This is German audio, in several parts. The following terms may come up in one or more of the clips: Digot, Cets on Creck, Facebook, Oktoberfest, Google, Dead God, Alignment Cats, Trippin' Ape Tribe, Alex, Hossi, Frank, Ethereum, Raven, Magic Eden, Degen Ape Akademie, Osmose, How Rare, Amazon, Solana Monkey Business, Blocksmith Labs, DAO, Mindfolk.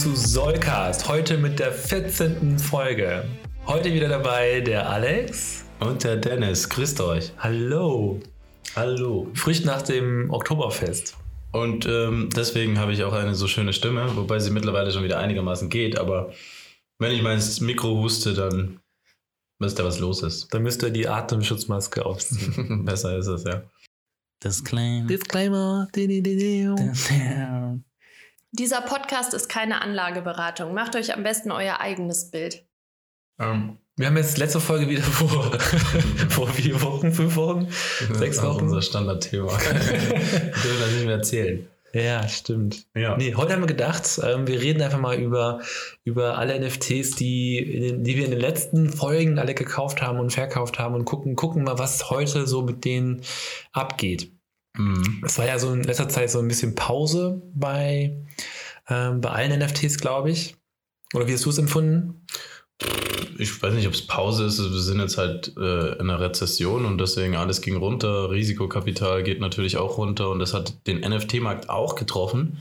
zu SolCast, heute mit der 14. Folge. Heute wieder dabei der Alex und der Dennis. Grüßt euch. Hallo. Hallo. Frisch nach dem Oktoberfest. Und deswegen habe ich auch eine so schöne Stimme, wobei sie mittlerweile schon wieder einigermaßen geht. Aber wenn ich mal ins Mikro huste, dann wisst ihr, was los ist. Dann müsst ihr die Atemschutzmaske aufziehen. Besser ist es, ja. Disclaimer. Dieser Podcast ist keine Anlageberatung. Macht euch am besten euer eigenes Bild. Wir haben jetzt letzte Folge wieder vor 4 Wochen, 5 Wochen, 6 Wochen. Unser Standardthema. Ich will das nicht mehr erzählen. Ja, stimmt. Ja. Nee, heute haben wir gedacht, wir reden einfach mal über alle NFTs, die wir in den letzten Folgen alle gekauft haben und verkauft haben und gucken mal, was heute so mit denen abgeht. Es war ja so in letzter Zeit so ein bisschen Pause bei allen NFTs, glaube ich. Oder wie hast du es empfunden? Ich weiß nicht, ob es Pause ist. Wir sind jetzt halt in einer Rezession und deswegen alles ging runter. Risikokapital geht natürlich auch runter und das hat den NFT-Markt auch getroffen,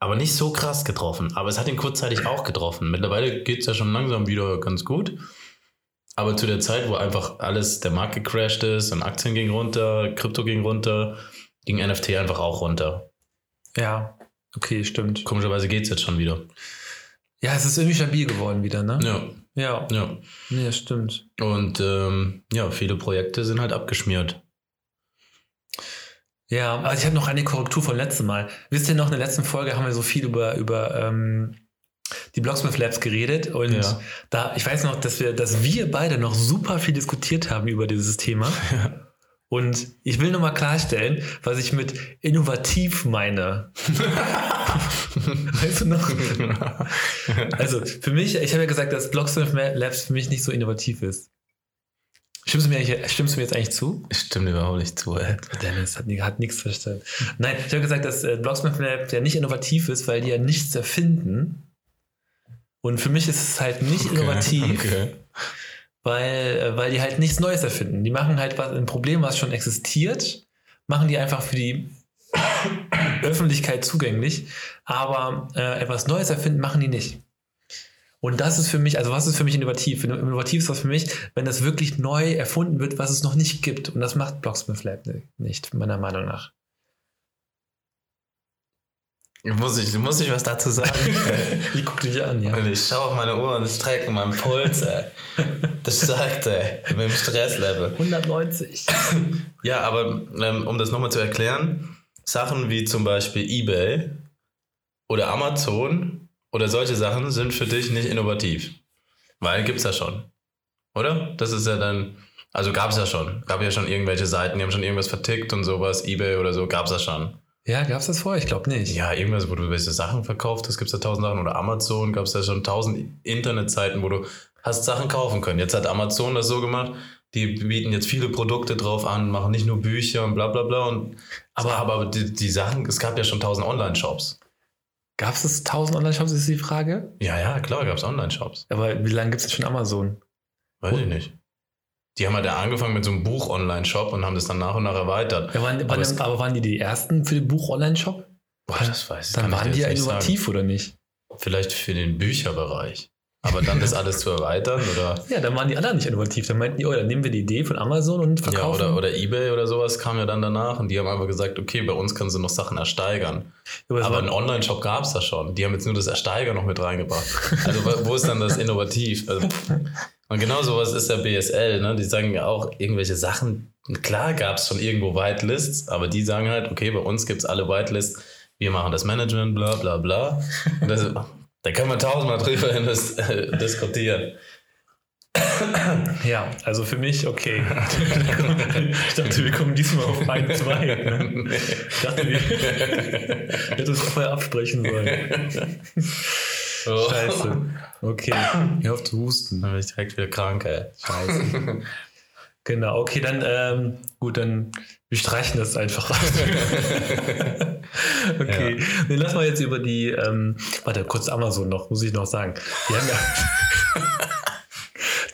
aber nicht so krass getroffen. Aber es hat ihn kurzzeitig auch getroffen. Mittlerweile geht es ja schon langsam wieder ganz gut. Aber zu der Zeit, wo einfach alles, der Markt gecrashed ist und Aktien ging runter, Krypto ging runter, ging NFT einfach auch runter. Ja, okay, stimmt. Komischerweise geht es jetzt schon wieder. Ja, es ist irgendwie stabil geworden wieder, ne? Ja. Ja. Nee, stimmt. Und viele Projekte sind halt abgeschmiert. Ja, also ich habe noch eine Korrektur vom letzten Mal. Wisst ihr noch, in der letzten Folge haben wir so viel über die Blocksmith Labs geredet und da, ich weiß noch, dass wir beide noch super viel diskutiert haben über dieses Thema. Ja. Und ich will nochmal klarstellen, was ich mit innovativ meine. Weißt du noch? Also für mich, ich habe ja gesagt, dass Blocksmith Labs für mich nicht so innovativ ist. Stimmst du mir jetzt eigentlich zu? Ich stimme dir überhaupt nicht zu, ey. Dennis hat nichts verstanden. Nein, ich habe gesagt, dass Blocksmith Labs ja nicht innovativ ist, weil die ja nichts erfinden. Und für mich ist es halt nicht innovativ. Okay. Weil die halt nichts Neues erfinden. Die machen halt ein Problem, was schon existiert, machen die einfach für die Öffentlichkeit zugänglich, aber etwas Neues erfinden, machen die nicht. Und das ist für mich, also was ist für mich innovativ? Innovativ ist was für mich, wenn das wirklich neu erfunden wird, was es noch nicht gibt. Und das macht Blocksmith Lab nicht, meiner Meinung nach. Muss ich was dazu sagen? Ich gucke dich an, ja. Und ich schaue auf meine Uhr und ich strecke meinen Puls, ey. Das sagt, ey, mit dem Stresslevel. 190. Ja, aber um das nochmal zu erklären, Sachen wie zum Beispiel eBay oder Amazon oder solche Sachen sind für dich nicht innovativ. Weil gibt's ja schon. Oder? Das ist ja dann... Also gab's ja schon. Gab ja schon irgendwelche Seiten, die haben schon irgendwas vertickt und sowas. eBay oder so, gab's ja schon. Ja, gab's das vorher? Ich glaube nicht. Ja, irgendwas, wo du welche Sachen verkauft hast, gibt's da 1000 Sachen. Oder Amazon, gab's da schon 1000 Internetseiten, wo du hast Sachen kaufen können. Jetzt hat Amazon das so gemacht, die bieten jetzt viele Produkte drauf an, machen nicht nur Bücher und bla bla bla. Und aber die Sachen, es gab ja schon 1000 Online-Shops. Gab's das 1000 Online-Shops, ist die Frage? Ja, klar, gab's Online-Shops. Aber wie lange gibt's jetzt schon Amazon? Weiß ich nicht. Die haben halt angefangen mit so einem Buch-Online-Shop und haben das dann nach und nach erweitert. Ja, waren die die ersten für den Buch-Online-Shop? Boah, das weiß ich nicht. Dann waren die ja innovativ, oder nicht? Vielleicht für den Bücherbereich. Aber dann das alles zu erweitern, oder? Ja, dann waren die anderen nicht innovativ. Dann meinten die, dann nehmen wir die Idee von Amazon und verkaufen. Ja, oder eBay oder sowas kam ja dann danach und die haben einfach gesagt, okay, bei uns kannst du noch Sachen ersteigern. Aber einen Online-Shop gab es da schon. Die haben jetzt nur das Ersteiger noch mit reingebracht. Also wo ist dann das innovativ? Also... Und genau sowas ist der BSL, ne? Die sagen ja auch irgendwelche Sachen, klar gab es schon irgendwo Whitelists, aber die sagen halt, okay, bei uns gibt es alle Whitelists, wir machen das Management, bla bla bla. Und das, da können wir 1000-mal drüber diskutieren. Ja, also für mich, okay. Ich dachte, wir kommen diesmal auf 1-2. Ne? Nee. Ich dachte, wir hätten uns vorher absprechen sollen. Oh. Scheiße. Okay. Hör auf zu husten. Dann bin ich direkt wieder krank, ey. Scheiße. Genau, okay, dann, wir streichen das einfach aus. Okay. Ja. Nee, lass mal jetzt über die, kurz Amazon noch, muss ich noch sagen. Die haben ja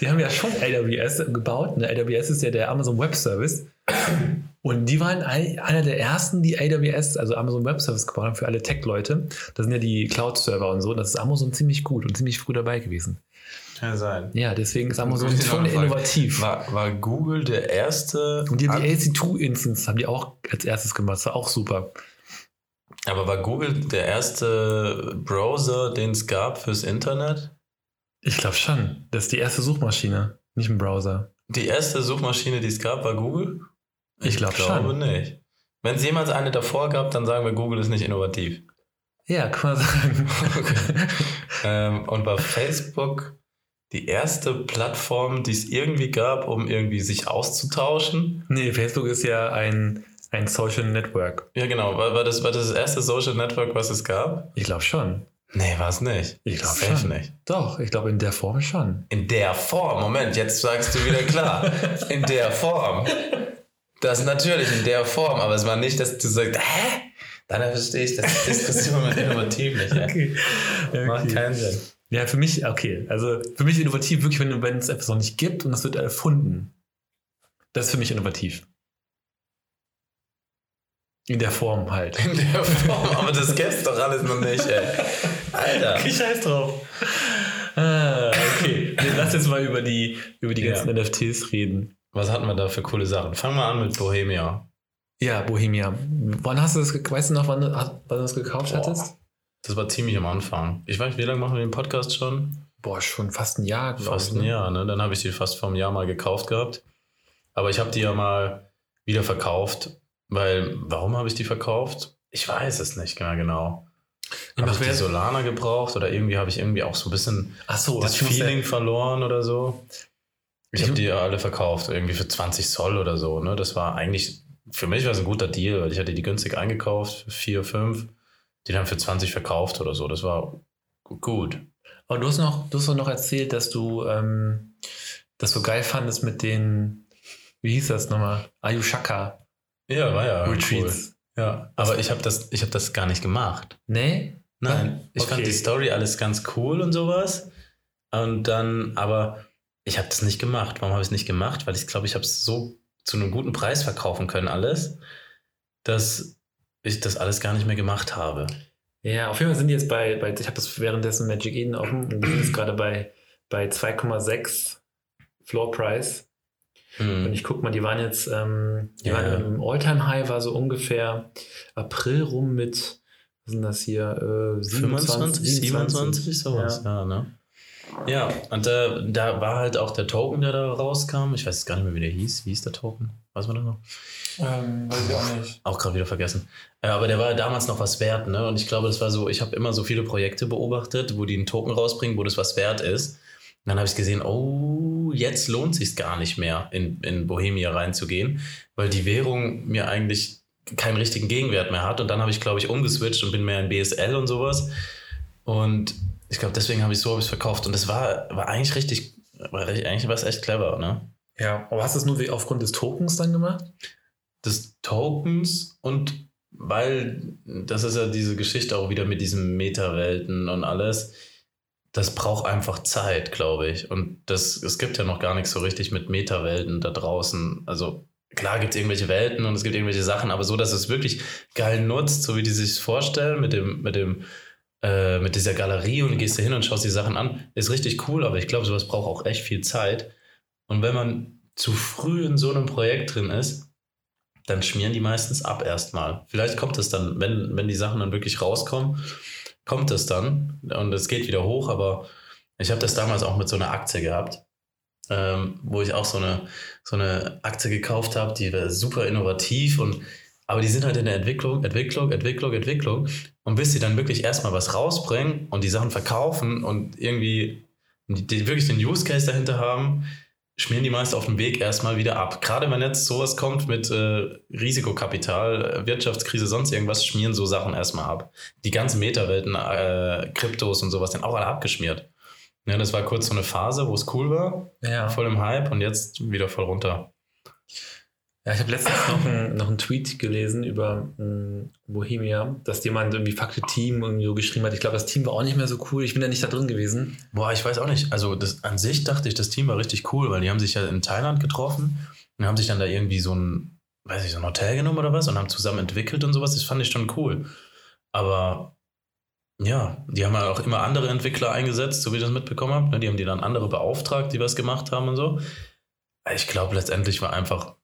die haben ja schon AWS gebaut. Ne? AWS ist ja der Amazon Web Service. Und die waren einer der ersten, die AWS, also Amazon Web Service, gebaut haben für alle Tech-Leute. Das sind ja die Cloud-Server und so. Das ist Amazon ziemlich gut und ziemlich früh dabei gewesen. Kann sein. Ja, deswegen ist Amazon schon innovativ. War Google der erste? Und die haben die EC2-Instance, haben die auch als erstes gemacht. Das war auch super. Aber war Google der erste Browser, den es gab fürs Internet? Ich glaube schon. Das ist die erste Suchmaschine, nicht ein Browser. Die erste Suchmaschine, die es gab, war Google? Ich glaube schon. Nicht. Wenn es jemals eine davor gab, dann sagen wir, Google ist nicht innovativ. Ja, kann man sagen. Okay. Und war Facebook die erste Plattform, die es irgendwie gab, um irgendwie sich auszutauschen? Nee, Facebook ist ja ein Social Network. Ja, genau. War das erste Social Network, was es gab? Ich glaube schon. Nee, war es nicht. Ich glaube schon. Nicht. Doch, ich glaube in der Form schon. In der Form? Moment, jetzt sagst du wieder klar. In der Form. Das natürlich in der Form, aber es war nicht, dass du sagst, hä? Dann verstehe ich das Diskussion mit innovativ nicht. Ja. Okay. Macht keinen Sinn. Ja, für mich, okay. Also für mich innovativ wirklich, wenn es etwas noch nicht gibt und es wird erfunden. Das ist für mich innovativ. In der Form halt. In der Form, aber das gibt's doch alles noch nicht, ey. Alter. Ich scheiß drauf. Ah, okay. Lass jetzt mal über die ganzen NFTs reden. Was hatten wir da für coole Sachen? Fangen wir an mit Bohemia. Ja, Bohemia. Weißt du noch, wann du das gekauft hattest? Das war ziemlich am Anfang. Ich weiß nicht, wie lange machen wir den Podcast schon? Boah, schon fast ein Jahr, glaube ich. Fast ein Jahr, ne? Dann habe ich die fast vor einem Jahr mal gekauft gehabt. Aber ich habe die ja mal wieder verkauft. Weil, warum habe ich die verkauft? Ich weiß es nicht mehr genau. Habe ich die Solana gebraucht oder irgendwie habe ich irgendwie auch so ein bisschen das Feeling verloren oder so? Ich habe die ja alle verkauft, irgendwie für 20 Zoll oder so. Ne? Das war eigentlich, für mich war es ein guter Deal, weil ich hatte die günstig eingekauft, für 4, 5, die dann für 20 verkauft oder so. Das war gut. Aber du hast noch erzählt, dass du das so geil fandest mit den, wie hieß das nochmal, Ayushaka. Ja, war ja Retreats. Cool. Ja, aber ich hab das gar nicht gemacht. Nee? Nein. Ich fand die Story alles ganz cool und sowas. Und dann, aber ich habe das nicht gemacht. Warum habe ich es nicht gemacht? Weil ich glaube, ich habe es so zu einem guten Preis verkaufen können alles, dass ich das alles gar nicht mehr gemacht habe. Ja, auf jeden Fall sind die jetzt bei ich habe das währenddessen Magic Eden offen und die sind jetzt gerade bei 2,6 Floor Price. Und ich guck mal, die waren jetzt waren im All-Time-High, war so ungefähr April rum mit, was sind das hier, 27, sowas. Ja, ne? Ja, und da war halt auch der Token, der da rauskam. Ich weiß gar nicht mehr, wie der hieß. Wie hieß der Token? Weiß man das noch? Weiß ich auch nicht. Auch gerade wieder vergessen. Aber der war damals noch was wert, ne? Und ich glaube, das war so, ich habe immer so viele Projekte beobachtet, wo die einen Token rausbringen, wo das was wert ist. Und dann habe ich gesehen, jetzt lohnt es sich gar nicht mehr, in Bohemia reinzugehen, weil die Währung mir eigentlich keinen richtigen Gegenwert mehr hat. Und dann habe ich, glaube ich, umgeswitcht und bin mehr in BSL und sowas. Und ich glaube, deswegen habe ich es verkauft. Und das war eigentlich richtig, eigentlich war es echt clever, ne? Ja, aber hast du es nur aufgrund des Tokens dann gemacht? Des Tokens und weil, das ist ja diese Geschichte auch wieder mit diesen Meta-Welten und alles. Das braucht einfach Zeit, glaube ich. Und es gibt ja noch gar nichts so richtig mit Meta-Welten da draußen. Also klar gibt es irgendwelche Welten und es gibt irgendwelche Sachen, aber so, dass es wirklich geil nutzt, so wie die sich vorstellen mit dieser Galerie und du gehst da hin und schaust die Sachen an, ist richtig cool, aber ich glaube, sowas braucht auch echt viel Zeit. Und wenn man zu früh in so einem Projekt drin ist, dann schmieren die meistens ab erstmal. Vielleicht kommt es dann, wenn die Sachen dann wirklich rauskommen, kommt es dann und es geht wieder hoch, aber ich habe das damals auch mit so einer Aktie gehabt, wo ich auch so eine Aktie gekauft habe, die war super innovativ, aber die sind halt in der Entwicklung und bis sie dann wirklich erstmal was rausbringen und die Sachen verkaufen und irgendwie die wirklich den Use Case dahinter haben, schmieren die meist auf dem Weg erstmal wieder ab. Gerade wenn jetzt sowas kommt mit Risikokapital, Wirtschaftskrise, sonst irgendwas, schmieren so Sachen erstmal ab. Die ganzen Meta-Welten, Kryptos und sowas, sind auch alle abgeschmiert. Ja, das war kurz so eine Phase, wo es cool war, voll im Hype und jetzt wieder voll runter. Ja, ich habe letztens noch einen Tweet gelesen über Bohemia, dass jemand irgendwie fuck the Team irgendwie so geschrieben hat. Ich glaube, das Team war auch nicht mehr so cool. Ich bin ja nicht da drin gewesen. Boah, ich weiß auch nicht. Also das, an sich dachte ich, das Team war richtig cool, weil die haben sich ja in Thailand getroffen und haben sich dann da irgendwie so ein Hotel genommen oder was und haben zusammen entwickelt und sowas. Das fand ich schon cool. Aber ja, die haben halt auch immer andere Entwickler eingesetzt, so wie ich das mitbekommen habe. Die haben die dann andere beauftragt, die was gemacht haben und so. Ich glaube, letztendlich war einfach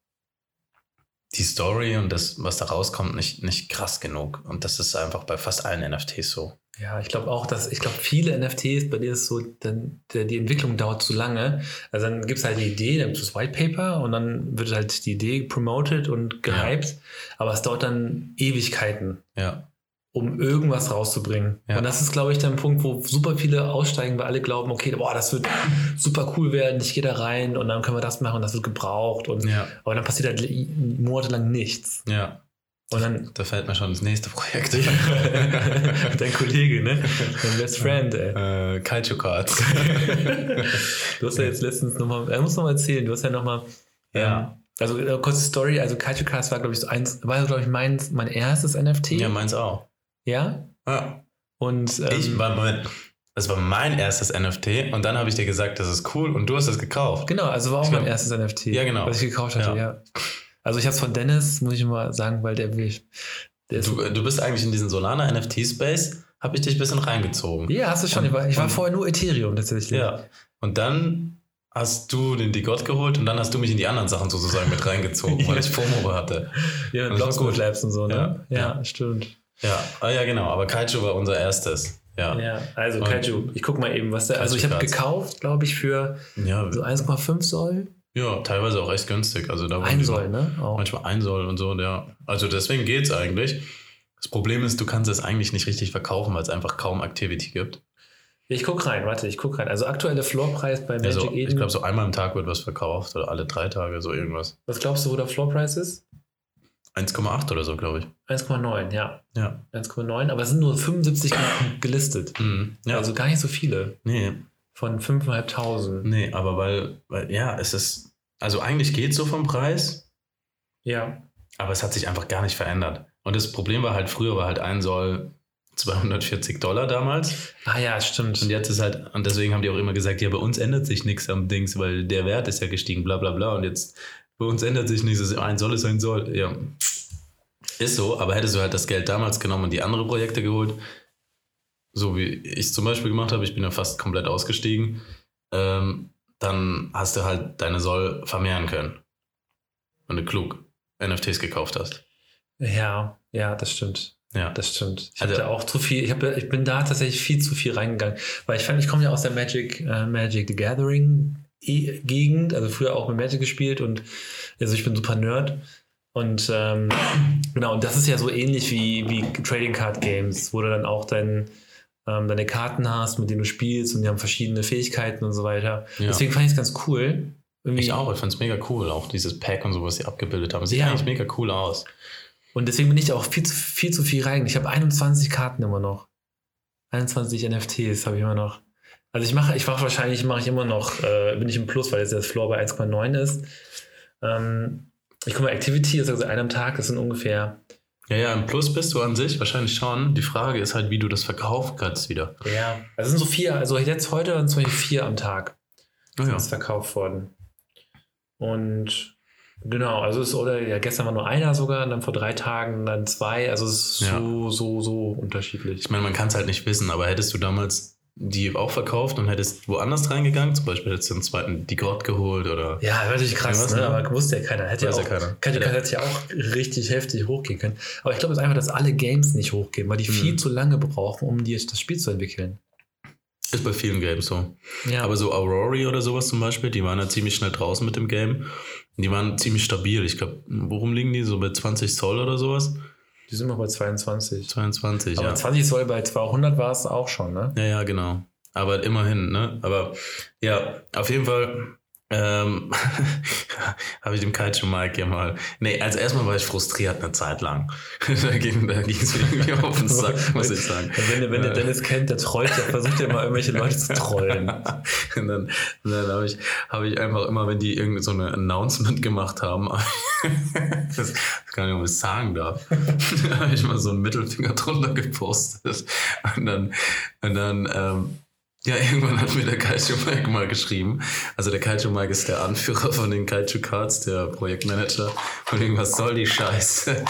die Story und das, was da rauskommt, nicht krass genug. Und das ist einfach bei fast allen NFTs so. Ja, ich glaube auch, ich glaube viele NFTs, bei denen ist so, die Entwicklung dauert zu lange. Also dann gibt es halt die Idee, dann gibt es das White Paper und dann wird halt die Idee promoted und gehypt. Ja. Aber es dauert dann Ewigkeiten, ja, um irgendwas rauszubringen. Ja. Und das ist, glaube ich, der Punkt, wo super viele aussteigen, weil alle glauben, okay, boah, das wird super cool werden, ich gehe da rein und dann können wir das machen und das wird gebraucht. Und ja. Aber dann passiert halt monatelang nichts. Ja. Und dann, da fällt mir schon das nächste Projekt. Dein Kollege, ne? Dein Best Friend, ey. Kaiju Cards. Du hast ja jetzt letztens nochmal, er muss nochmal erzählen, du hast ja nochmal, ja. Also kurze Story, also Kaiju Cards war, glaube ich, mein erstes NFT. Ja, meins auch. Ja? Ja. Und das war mein erstes NFT und dann habe ich dir gesagt, das ist cool und du hast es gekauft. Genau, also war auch mein erstes NFT. Ja, genau. Was ich gekauft hatte, ja. Also ich habe es von Dennis, muss ich mal sagen, weil der ist... Du bist eigentlich in diesen Solana-NFT-Space, habe ich dich ein bisschen reingezogen. Ja, hast du schon. Ich war vorher nur Ethereum tatsächlich. Ja, und dann hast du den Digot geholt und dann hast du mich in die anderen Sachen sozusagen mit reingezogen, weil ich FOMO hatte. Ja, mit Blocksmith Labs und so, ne? Ja, stimmt. Ja, ah, ja, genau, aber Kaiju war unser erstes. Ja, also Kaiju, ich guck mal eben, was der... Also ich habe gekauft, glaube ich, für so 1,5 Soll. Ja, teilweise auch echt günstig. Also da 1 Soll, ne? Auch. Manchmal 1 Soll und so, ja. Also deswegen geht's eigentlich. Das Problem ist, du kannst es eigentlich nicht richtig verkaufen, weil es einfach kaum Activity gibt. Ich guck rein, Also aktueller Floorpreis bei Magic Eden. Ich glaube, so einmal am Tag wird was verkauft oder alle 3 Tage, so irgendwas. Was glaubst du, wo der Floorpreis ist? 1,8 oder so, glaube ich. 1,9, ja. 1,9, aber es sind nur 75 gelistet. Ja. Also gar nicht so viele. Nee. Von 5.500. Nee, aber weil ja, es ist, also eigentlich geht es so vom Preis. Ja. Aber es hat sich einfach gar nicht verändert. Und das Problem war halt, früher war halt 1 Soll $240 damals. Ah ja, stimmt. Und jetzt ist halt, und deswegen haben die auch immer gesagt, ja, bei uns ändert sich nichts am Dings, weil der Wert ist ja gestiegen, bla bla bla. Und jetzt, bei uns ändert sich nichts, 1 Soll ist 1 Soll. Ja, ist so, aber hättest du halt das Geld damals genommen und die anderen Projekte geholt, so wie ich es zum Beispiel gemacht habe, ich bin ja fast komplett ausgestiegen, dann hast du halt deine Soll vermehren können, wenn du klug NFTs gekauft hast. Ja, das stimmt. Ja, das stimmt. Ich hatte auch zu viel, ich bin da tatsächlich viel zu viel reingegangen, weil ich fand, ich komme ja aus der Magic the Gathering Gegend, also früher auch mit Magic gespielt und also ich bin super Nerd und genau, und das ist ja so ähnlich wie Trading Card Games, wo du dann auch deine Karten hast, mit denen du spielst und die haben verschiedene Fähigkeiten und so weiter. Ja. Deswegen fand ich es ganz cool. Irgendwie. Ich auch, ich fand es mega cool, auch dieses Pack und so, was sie abgebildet haben. Sieht eigentlich mega cool aus. Und deswegen bin ich auch viel zu viel rein. Ich habe 21 Karten immer noch. 21 NFTs habe ich immer noch. Also ich mache immer noch, bin ich im Plus, weil jetzt das Floor bei 1,9 ist. Ich gucke mal, Activity ist also 1 am Tag, das sind ungefähr... Ja, im Plus bist du an sich wahrscheinlich schon. Die Frage ist halt, wie du das verkaufen kannst wieder. Ja, also sind so 4, also jetzt heute sind zum Beispiel 4 am Tag ist verkauft worden. Und genau, also es oder ja, gestern war nur einer sogar, und dann vor 3 Tagen, dann 2, also es ist so unterschiedlich. Ich meine, man kann es halt nicht wissen, aber hättest du damals... die auch verkauft und hättest woanders reingegangen, zum Beispiel hättest du den zweiten Digot geholt oder... Ja, natürlich krass, ne? Aber wusste ja keiner. Hätte ja auch richtig heftig hochgehen können. Aber ich glaube jetzt einfach, dass alle Games nicht hochgehen, weil die viel zu lange brauchen, um das Spiel zu entwickeln. Ist bei vielen Games so. Ja. Aber so Aurory oder sowas zum Beispiel, die waren ja ziemlich schnell draußen mit dem Game. Die waren ziemlich stabil. Ich glaube, worum liegen die? So bei 20 Soll oder sowas? Die sind noch bei 22. 22, aber 20 Soll bei 200 war es auch schon, ne? Ja, genau. Aber immerhin, ne? Aber ja, auf jeden Fall, habe ich dem Kaiju Mike ja mal... Nee, also erstmal war ich frustriert eine Zeit lang. da ging es irgendwie auf den Sack, muss ich sagen. Wenn der Dennis kennt, der trollt, der versucht ja mal irgendwelche Leute zu trollen. Und dann habe ich einfach immer, wenn die irgendwie so eine Announcement gemacht haben, das kann ich auch nicht sagen darf, da habe ich mal so einen Mittelfinger drunter gepostet. Und dann ja, irgendwann hat mir der Kaiju Mike mal geschrieben. Also der Kaiju Mike ist der Anführer von den Kaiju Cards, der Projektmanager. Und irgendwas soll die Scheiße.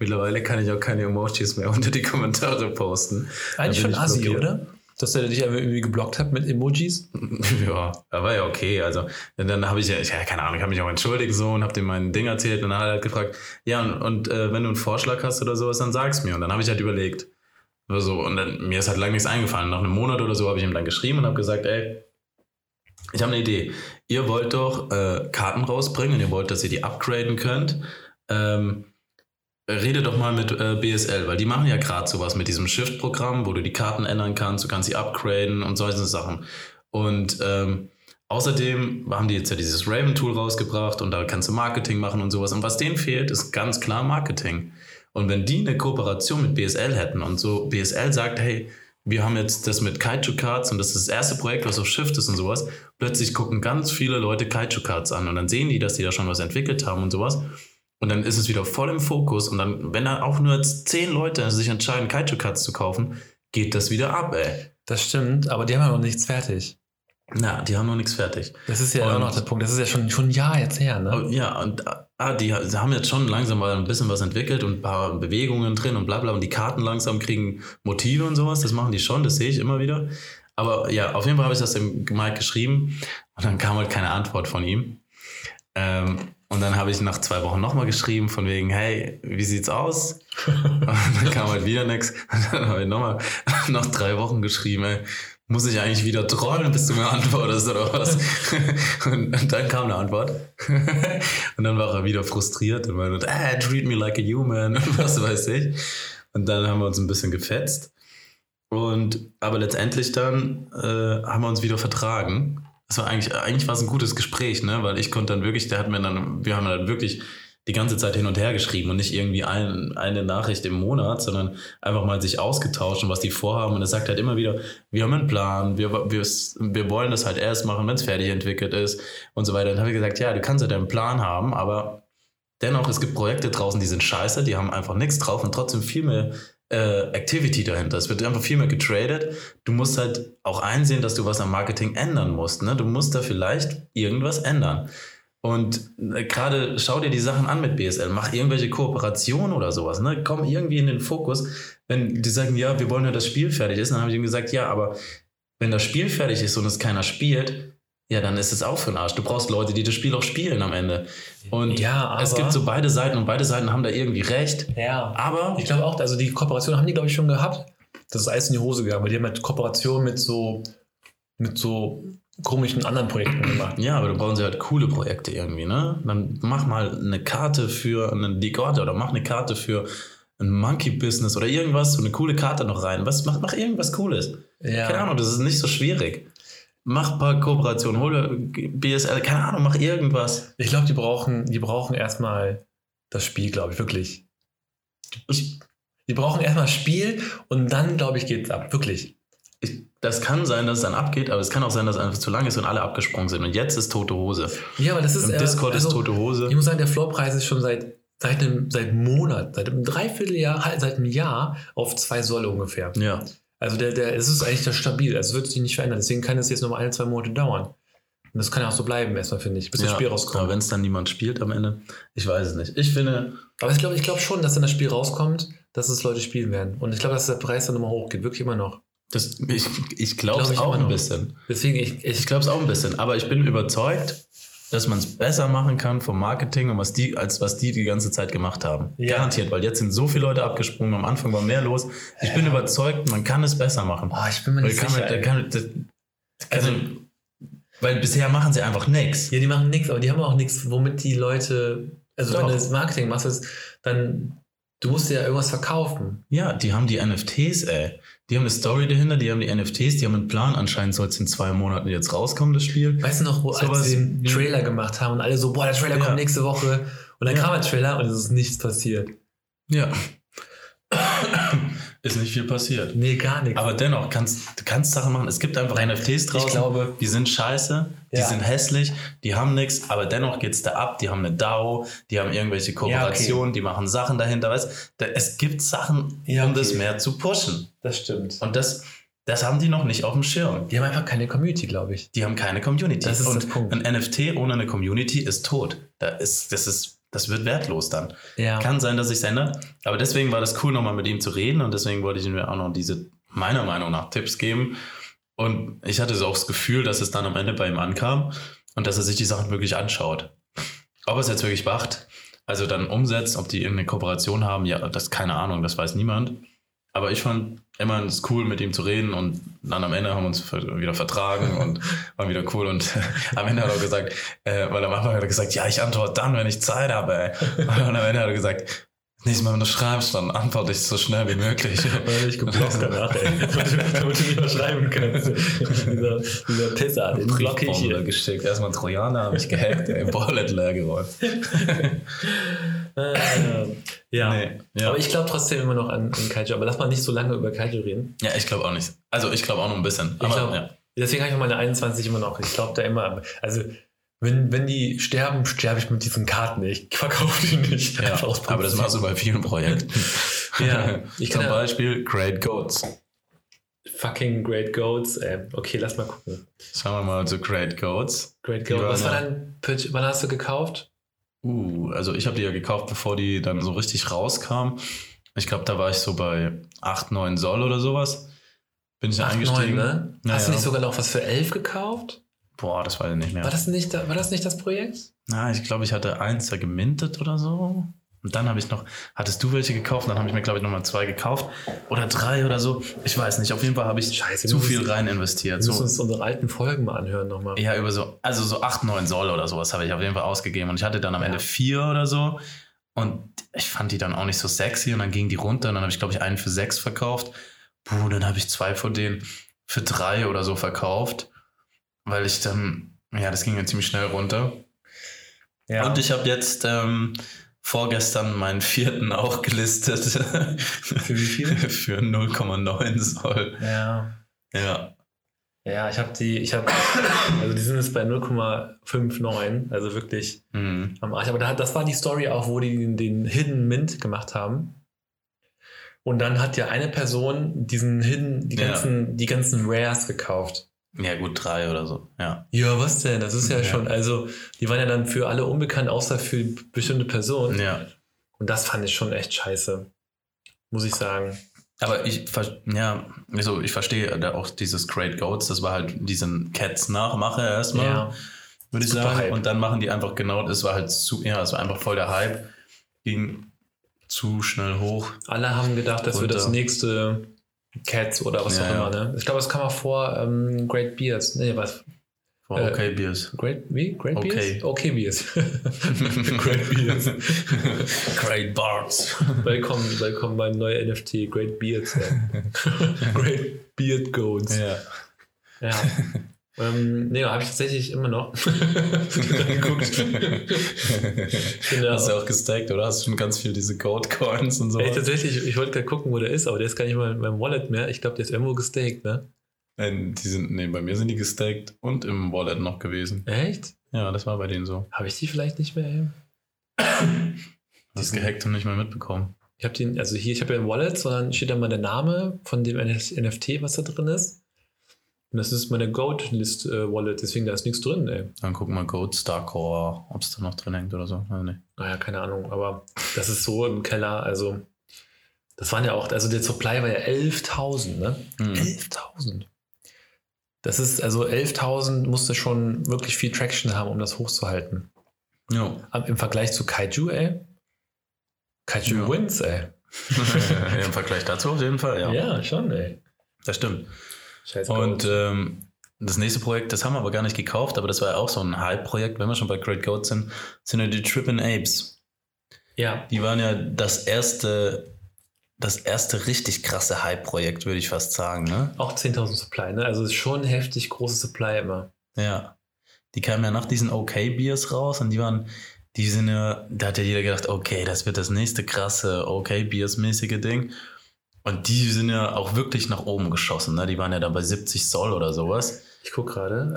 Mittlerweile kann ich auch keine Emojis mehr unter die Kommentare posten. Eigentlich schon assi, oder? Dass er dich irgendwie geblockt hat mit Emojis? Ja, da war ja okay. Also dann habe ich ja, keine Ahnung, ich habe mich auch entschuldigt so und habe dem mein Ding erzählt. Und dann hat er halt gefragt, ja und wenn du einen Vorschlag hast oder sowas, dann sag's mir. Und dann habe ich halt überlegt. So, und dann, mir ist halt lange nichts eingefallen. Nach einem Monat oder so habe ich ihm dann geschrieben und habe gesagt, ey, ich habe eine Idee. Ihr wollt doch Karten rausbringen und ihr wollt, dass ihr die upgraden könnt. Rede doch mal mit BSL, weil die machen ja gerade sowas mit diesem Shift-Programm, wo du die Karten ändern kannst, du kannst sie upgraden und solche Sachen. Und außerdem haben die jetzt ja dieses Raven-Tool rausgebracht und da kannst du Marketing machen und sowas. Und was denen fehlt, ist ganz klar Marketing. Und wenn die eine Kooperation mit BSL hätten und so BSL sagt, hey, wir haben jetzt das mit Kaiju Cards und das ist das erste Projekt, was auf Shift ist und sowas, plötzlich gucken ganz viele Leute Kaiju Cards an und dann sehen die, dass die da schon was entwickelt haben und sowas und dann ist es wieder voll im Fokus und dann, wenn da auch nur jetzt 10 Leute sich entscheiden, Kaiju Cards zu kaufen, geht das wieder ab, ey. Das stimmt, aber die haben ja noch nichts fertig. Na, die haben noch nichts fertig. Das ist ja und, auch noch der Punkt. Das ist ja schon ein Jahr jetzt her, ne? Ja, und die haben jetzt schon langsam mal ein bisschen was entwickelt und ein paar Bewegungen drin und bla bla. Und die Karten langsam kriegen Motive und sowas. Das machen die schon, das sehe ich immer wieder. Aber ja, auf jeden Fall habe ich das dem Mike geschrieben. Und dann kam halt keine Antwort von ihm. Und dann habe ich nach 2 Wochen nochmal geschrieben, von wegen, hey, wie sieht's aus? Und dann kam halt wieder nichts. Und dann habe ich nochmal nach 3 Wochen geschrieben, ey. Muss ich eigentlich wieder trollen, bis du mir antwortest oder was? Und dann kam eine Antwort. Und dann war er wieder frustriert und meinte, treat me like a human und was weiß ich. Und dann haben wir uns ein bisschen gefetzt. Aber letztendlich dann haben wir uns wieder vertragen. Das war eigentlich war es ein gutes Gespräch, ne? Weil ich konnte dann wirklich, wir haben dann wirklich die ganze Zeit hin und her geschrieben und nicht irgendwie eine Nachricht im Monat, sondern einfach mal sich ausgetauscht und was die vorhaben. Und er sagt halt immer wieder, wir haben einen Plan, wir wollen das halt erst machen, wenn es fertig entwickelt ist und so weiter. Und dann habe ich gesagt, ja, du kannst ja deinen Plan haben, aber dennoch, es gibt Projekte draußen, die sind scheiße, die haben einfach nichts drauf und trotzdem viel mehr Activity dahinter. Es wird einfach viel mehr getradet. Du musst halt auch einsehen, dass du was am Marketing ändern musst. Ne? Du musst da vielleicht irgendwas ändern. Und gerade schau dir die Sachen an mit BSL, mach irgendwelche Kooperationen oder sowas, ne? Komm irgendwie in den Fokus, wenn die sagen, ja, wir wollen ja, dass das Spiel fertig ist, dann habe ich ihm gesagt, ja, aber wenn das Spiel fertig ist und es keiner spielt, ja, dann ist es auch für den Arsch. Du brauchst Leute, die das Spiel auch spielen am Ende. Und ja, aber, es gibt so beide Seiten und beide Seiten haben da irgendwie recht. Ja, aber ich glaube auch, also die Kooperation haben die, glaube ich, schon gehabt. Das ist alles in die Hose gegangen, weil die haben halt Kooperation mit so komischen anderen Projekten gemacht. Ja, aber da brauchen sie halt coole Projekte irgendwie, ne? Dann mach mal eine Karte für einen Digot oder mach eine Karte für ein Monkey Business oder irgendwas, so eine coole Karte noch rein. Mach irgendwas Cooles. Ja. Keine Ahnung, das ist nicht so schwierig. Mach ein paar Kooperationen, hol BSL, keine Ahnung, mach irgendwas. Ich glaube, die brauchen erstmal das Spiel, glaube ich, wirklich. Die brauchen erstmal Spiel und dann, glaube ich, geht's ab, wirklich. Das kann sein, dass es dann abgeht, aber es kann auch sein, dass es einfach zu lang ist und alle abgesprungen sind. Und jetzt ist tote Hose. Ja, aber das ist... Im Discord ist tote Hose. Ich muss sagen, der Floorpreis ist schon seit einem Jahr auf 2 Soll ungefähr. Ja. Also es ist eigentlich das stabil. Also es wird sich nicht verändern. Deswegen kann es jetzt nochmal 1-2 Monate dauern. Und das kann ja auch so bleiben erstmal, finde ich, bis das Spiel rauskommt. Aber wenn es dann niemand spielt am Ende, ich weiß es nicht. Ich finde... Aber ich glaube schon, dass dann das Spiel rauskommt, dass es Leute spielen werden. Und ich glaube, dass der Preis dann nochmal hochgeht. Wirklich immer noch. Ich glaube es auch ein bisschen. Deswegen, ich glaube es auch ein bisschen. Aber ich bin überzeugt, dass man es besser machen kann vom Marketing und als was die ganze Zeit gemacht haben. Ja. Garantiert, weil jetzt sind so viele Leute abgesprungen. Am Anfang war mehr los. Ich bin überzeugt, man kann es besser machen. Oh, ich bin mir nicht sicher. Weil bisher machen sie einfach nichts. Ja, die machen nichts, aber die haben auch nichts, womit die Leute... Also wenn du das Marketing machst, dann Du musst ja irgendwas verkaufen. Ja, die haben die NFTs, ey. Die haben eine Story dahinter, die haben die NFTs, die haben einen Plan. Anscheinend soll es in 2 Monaten jetzt rauskommen, das Spiel. Weißt du noch, wo so als sie den Trailer gemacht haben und alle so, boah, der Trailer kommt nächste Woche. Und dann kam der Trailer und es ist nichts passiert. Ja. Ist nicht viel passiert. Nee, gar nichts. Aber dennoch, du kannst Sachen machen. Es gibt einfach NFTs draußen. Ich glaube, die sind scheiße, die sind hässlich, die haben nichts, aber dennoch geht's da ab. Die haben eine DAO, die haben irgendwelche Kooperationen, die machen Sachen dahinter. Weißt du, es gibt Sachen, um das mehr zu pushen. Das stimmt. Und das haben die noch nicht auf dem Schirm. Die haben einfach keine Community, glaube ich. Die haben keine Community. Das ist der Punkt. Ein NFT ohne eine Community ist tot. Das wird wertlos dann. Ja. Kann sein, dass sich's ändert. Aber deswegen war das cool, nochmal mit ihm zu reden. Und deswegen wollte ich ihm auch noch diese, meiner Meinung nach, Tipps geben. Und ich hatte so auch das Gefühl, dass es dann am Ende bei ihm ankam und dass er sich die Sachen wirklich anschaut. Ob er es jetzt wirklich macht, also dann umsetzt, ob die irgendeine Kooperation haben, ja, das keine Ahnung, das weiß niemand. Aber ich fand immer es cool, mit ihm zu reden. Und dann am Ende haben wir uns wieder vertragen und waren wieder cool. Und am Ende hat er gesagt, weil am Anfang hat er gesagt, ja, ich antworte dann, wenn ich Zeit habe. Ey. Und am Ende hat er gesagt, nächstes Mal, wenn du schreibst, dann antworte ich so schnell wie möglich. Weil ich geblockt danach, ey. Damit du nicht mehr schreiben kannst. Dieser Pisser, den block ich hier. Geschickt. Erstmal Trojaner habe ich gehackt, ey. Wallet leer geräumt. Ja. Nee, ja, aber ich glaube trotzdem immer noch an Kaiju. Aber lass mal nicht so lange über Kaiju reden. Ja, ich glaube auch nicht. Also ich glaube auch noch ein bisschen. Aber, deswegen habe ich meine 21 immer noch. Ich glaube da immer. Also wenn die sterben, sterbe ich mit diesen Karten. Ich verkaufe die nicht. Ja, aber das machst du bei vielen Projekten. Ja, zum Beispiel Great Goats. Fucking Great Goats. Okay, lass mal gucken. Schauen wir mal zu Great Goats. Great Goats. Was war dein Pitch? Wann hast du gekauft? Also ich habe die ja gekauft, bevor die dann so richtig rauskam. Ich glaube, da war ich so bei 8, 9 Soll oder sowas. Bin ich 8, eingestiegen. 9, ne? Naja. Hast du nicht sogar noch was für 11 gekauft? Boah, das weiß ich nicht mehr. War das nicht das Projekt? Na, ich glaube, ich hatte 1 da gemintet oder so. Und dann habe ich noch, hattest du welche gekauft? Dann habe ich mir, glaube ich, nochmal 2 gekauft. Oder 3 oder so. Ich weiß nicht. Auf jeden Fall habe ich zu viel rein investiert. Wir müssen uns unsere alten Folgen mal anhören nochmal. Ja, über so 8, 9 Soll oder sowas habe ich auf jeden Fall ausgegeben. Und ich hatte dann am Ende 4 oder so. Und ich fand die dann auch nicht so sexy. Und dann gingen die runter. Und dann habe ich, glaube ich, einen für 6 verkauft. Puh, dann habe ich 2 von denen für 3 oder so verkauft. Weil ich dann, das ging mir ziemlich schnell runter. Ja. Und ich habe jetzt, vorgestern meinen 4. auch gelistet. Für wie viel? Für 0,9 Soll. Ja. Ja, die sind jetzt bei 0,59, also wirklich am Arsch. Aber das war die Story auch, wo die den Hidden Mint gemacht haben. Und dann hat ja eine Person die ganzen Rares gekauft. Ja, gut, 3 oder so, Ja, was denn? Das ist ja schon, also die waren ja dann für alle unbekannt, außer für bestimmte Personen. Ja. Und das fand ich schon echt scheiße, muss ich sagen. Aber ich verstehe auch dieses Great Goats, das war halt diesen Cats-Nachmache erstmal, würde ich sagen. Hype. Und dann machen die einfach genau, es war halt es war einfach voll der Hype, ging zu schnell hoch. Alle haben gedacht, das wird das nächste Cats oder was auch immer, ne? Ich glaube, das kam mal vor Great Beers. Nee, was? Vor Okay Beers. Great Beers? Okay Beers. Great Beers. Great Bards. Willkommen mein neuer NFT, Great Beards. Great Beard Goats. Ja. Habe ich tatsächlich immer noch geguckt. Hast du auch gestaked, oder? Hast du schon ganz viel diese Goat-Coins und so? Ey, tatsächlich, ich wollte gerade gucken, wo der ist, aber der ist gar nicht mal in meinem Wallet mehr. Ich glaube, der ist irgendwo gestaked, ne? Bei mir sind die gestaked und im Wallet noch gewesen. Echt? Ja, das war bei denen so. Habe ich die vielleicht nicht mehr, ey? Das ist gehackt und nicht mehr mitbekommen. Ich habe ich habe ja ein Wallet, sondern steht da mal der Name von dem NFT, was da drin ist. Und das ist meine Goat-List-Wallet, deswegen da ist nichts drin, ey. Dann gucken wir Goat, Starcore, ob es da noch drin hängt oder so. Nee. Naja, keine Ahnung, aber das ist so im Keller, also das waren ja auch, also der Supply war ja 11.000, ne? 11.000. Das ist, also 11.000 musste schon wirklich viel Traction haben, um das hochzuhalten. Ja. Aber im Vergleich zu Kaiju, ey. Kaiju wins, ey. Im Vergleich dazu auf jeden Fall, ja. Ja, schon, ey. Das stimmt. Scheiß Goats. Und das nächste Projekt, das haben wir aber gar nicht gekauft, aber das war ja auch so ein Hype-Projekt, wenn wir schon bei Great Goats sind ja die Trippin' Apes. Ja. Die waren ja das erste richtig krasse Hype-Projekt, würde ich fast sagen. Ne? Auch 10.000 Supply, ne? Also ist schon heftig große Supply immer. Ja. Die kamen ja nach diesen OK-Beers raus und da hat ja jeder gedacht, okay, das wird das nächste krasse OK-Beers-mäßige Ding. Und die sind ja auch wirklich nach oben geschossen, ne? Die waren ja da bei 70 Sol oder sowas. Ich guck gerade.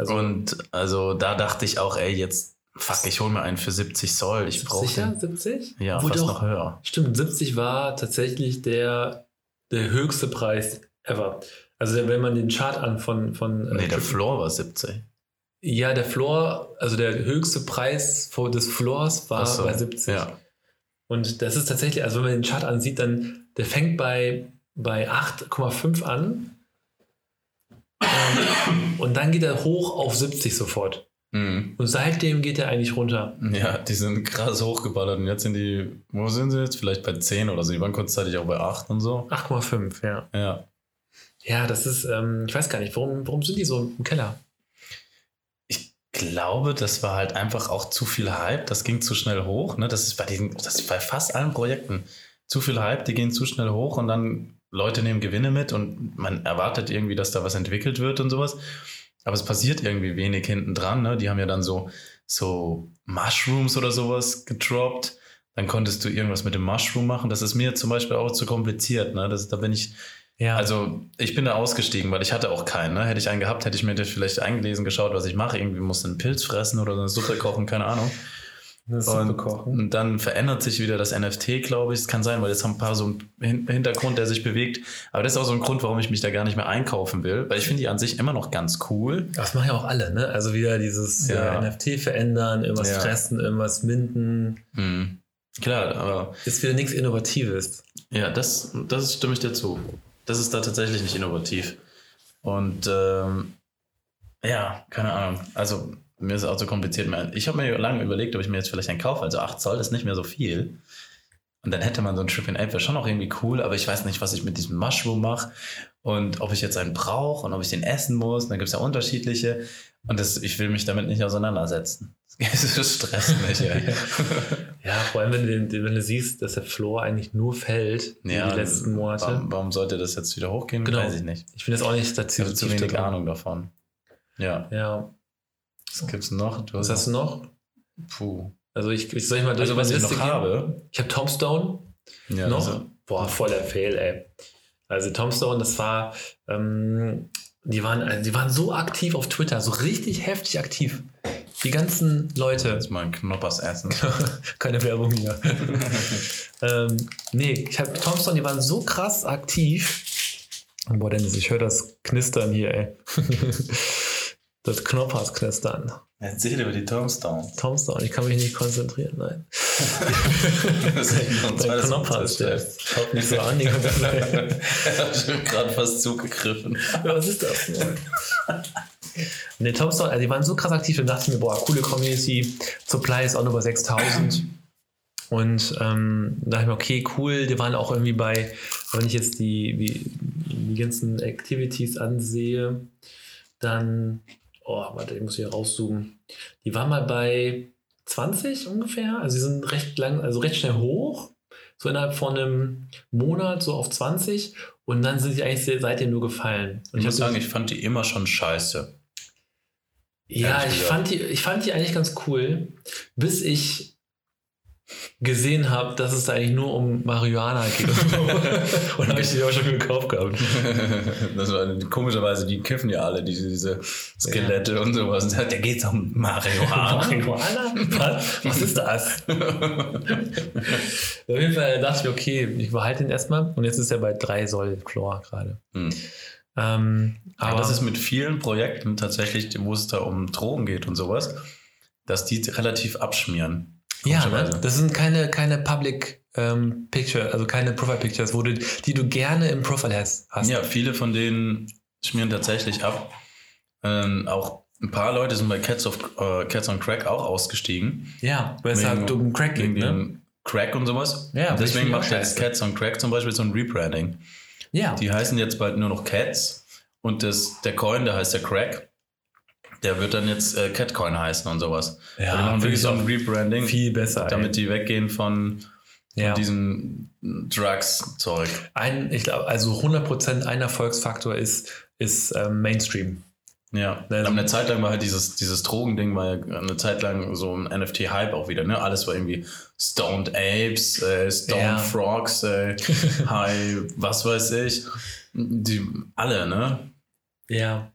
Also da dachte ich auch, ey, jetzt fuck, ich hol mir einen für 70 Sol. Ich brauche sicher 70? Ja, fast noch höher. Stimmt, 70 war tatsächlich der höchste Preis ever. Also wenn man den Chart an der Floor war 70. Ja, der Floor, also der höchste Preis des Floors war bei 70. Ja. Und das ist tatsächlich, also wenn man den Chart ansieht, dann der fängt bei 8,5 an und dann geht er hoch auf 70 sofort. Mhm. Und seitdem geht er eigentlich runter. Ja, die sind krass hochgeballert und jetzt wo sind sie jetzt? Vielleicht bei 10 oder so. Die waren kurzzeitig auch bei 8 und so. 8,5, ja. Ja. Ja, das ist, ich weiß gar nicht, warum sind die so im Keller? Ich glaube, das war halt einfach auch zu viel Hype, das ging zu schnell hoch. Ne? Das ist bei fast allen Projekten zu viel Hype, die gehen zu schnell hoch und dann Leute nehmen Gewinne mit und man erwartet irgendwie, dass da was entwickelt wird und sowas. Aber es passiert irgendwie wenig hinten dran. Ne? Die haben ja dann so Mushrooms oder sowas gedroppt. Dann konntest du irgendwas mit dem Mushroom machen. Das ist mir zum Beispiel auch zu kompliziert. Ne? Da bin ich... Ja. Also ich bin da ausgestiegen, weil ich hatte auch keinen. Ne? Hätte ich einen gehabt, hätte ich mir das vielleicht eingelesen, geschaut, was ich mache. Irgendwie musste einen Pilz fressen oder eine Suppe kochen, keine Ahnung. Eine Suppe kochen. Und dann verändert sich wieder das NFT, glaube ich. Es kann sein, weil jetzt haben ein paar so einen Hintergrund, der sich bewegt. Aber das ist auch so ein Grund, warum ich mich da gar nicht mehr einkaufen will. Weil ich finde die an sich immer noch ganz cool. Das machen ja auch alle, ne? Also wieder dieses NFT verändern, irgendwas fressen, irgendwas minden. Mhm. Klar, aber... Ist wieder nichts Innovatives. Ja, das stimme ich dir zu. Das ist da tatsächlich nicht innovativ. Und keine Ahnung. Also mir ist es auch zu kompliziert. Ich habe mir lange überlegt, ob ich mir jetzt vielleicht einen kaufe. Also 8 Zoll ist nicht mehr so viel. Und dann hätte man so einen Shift in Ape, wäre schon auch irgendwie cool. Aber ich weiß nicht, was ich mit diesem Mushroom mache. Und ob ich jetzt einen brauche und ob ich den essen muss. Und dann gibt es ja unterschiedliche. Und ich will mich damit nicht auseinandersetzen. Das stresst mich. Ja. Ja, vor allem, wenn du siehst, dass der Floor eigentlich nur fällt in die letzten Monate. Warum sollte das jetzt wieder hochgehen? Genau. Weiß ich nicht. Ich finde das auch nicht dazu. Ich habe zu wenig Ahnung davon. Ja. Was gibt es noch? Was hast du noch? Puh. Also ich soll ich mal durch meine Liste gehen? Ich habe Tombstone noch. Also. Boah, voll der Fail, ey. Also Tombstone, das war... Die waren so aktiv auf Twitter, so richtig heftig aktiv. Die ganzen Leute. Jetzt mal ein Knoppers essen. Keine Werbung hier. Ich habe Tombstone, die waren so krass aktiv. Boah, Dennis, ich höre das Knistern hier, ey. Das Knoppers-Knistern. Erzähl über die Tombstone. Tombstone, ich kann mich nicht konzentrieren, nein. Dein Knoppers, der schaut mich so an. Ich habe gerade fast zugegriffen. Was ist das? Ne, Tombstone, also die waren so krass aktiv, dann dachte ich mir, boah, coole Community, Supply ist auch nur bei 6.000. Und da dachte ich mir, okay, cool, die waren auch irgendwie bei, wenn ich jetzt die ganzen Activities ansehe, dann, ich muss hier rauszoomen. Die waren mal bei 20 ungefähr, also sie sind recht schnell hoch, so innerhalb von einem Monat so auf 20 und dann sind sie eigentlich seitdem nur gefallen. Und ich muss sagen, ich fand die immer schon scheiße. Ja, ich fand die eigentlich ganz cool, bis ich gesehen habe, dass es da eigentlich nur um Marihuana geht. Und habe ich die auch schon gekauft gehabt. Das war komischerweise, die kiffen ja alle, diese Skelette und sowas. Und da geht es um Marihuana. Marihuana? Was ist das? Auf jeden Fall dachte ich, okay, ich behalte den erstmal. Und jetzt ist er bei 3 Soll Chlor gerade. Mhm. Aber das ist mit vielen Projekten tatsächlich, wo es da um Drogen geht und sowas, dass die relativ abschmieren. Ja, ne? Das sind keine Public Picture, also keine Profile Pictures, die du gerne im Profile hast. Ja, viele von denen schmieren tatsächlich ab. Auch ein paar Leute sind bei Cets on Creck auch ausgestiegen. Ja, weil es halt um Crack ging, ne? Crack und sowas. Ja, und deswegen macht jetzt Cets on Creck zum Beispiel so ein Rebranding. Ja. Die heißen jetzt bald nur noch Cats und der Coin, der heißt der Crack. Der wird dann jetzt Catcoin heißen und sowas. Ja, also wir machen wirklich so ein Rebranding. Viel besser. Damit die weggehen von Ja. Und diesem Drugs-Zeug. Ich glaube, also 100% ein Erfolgsfaktor ist Mainstream. Ja, also eine Zeit lang war halt dieses Drogending, war ja eine Zeit lang so ein NFT-Hype auch wieder, ne? Alles war irgendwie Stoned Apes, Stoned Frogs, High, was weiß ich. Die alle, ne? Ja.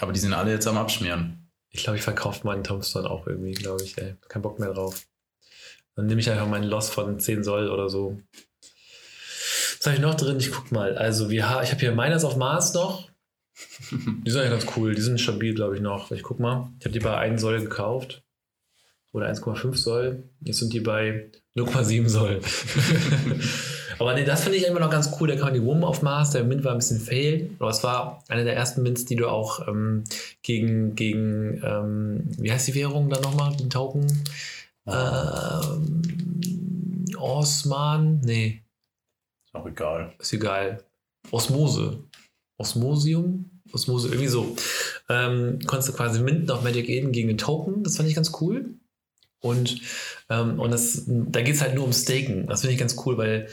Aber die sind alle jetzt am Abschmieren. Ich glaube, ich verkaufe meinen Tombstone auch irgendwie, glaube ich, ey. Kein Bock mehr drauf. Dann nehme ich einfach meinen Loss von 10 Soll oder so. Was habe ich noch drin? Ich guck mal. Also, ich habe hier Miners of Mars noch. Die sind eigentlich ganz cool. Die sind stabil, glaube ich, noch. Ich guck mal. Ich habe die bei 1 Soll gekauft. Oder 1,5 Soll. Jetzt sind die bei 0,7 Soll. Aber nee, das finde ich immer noch ganz cool. Da kann man die Wum auf Mars. Der Mint war ein bisschen fail. Aber es war eine der ersten Mints, die du auch gegen wie heißt die Währung dann nochmal? Den Token? Osman? Nee. Ist auch egal. Ist egal. Osmose. Osmosium? Osmose, irgendwie so. Konntest du quasi minten auf Magic Eden gegen den Token. Das fand ich ganz cool. Und da geht es halt nur um Staken. Das finde ich ganz cool, weil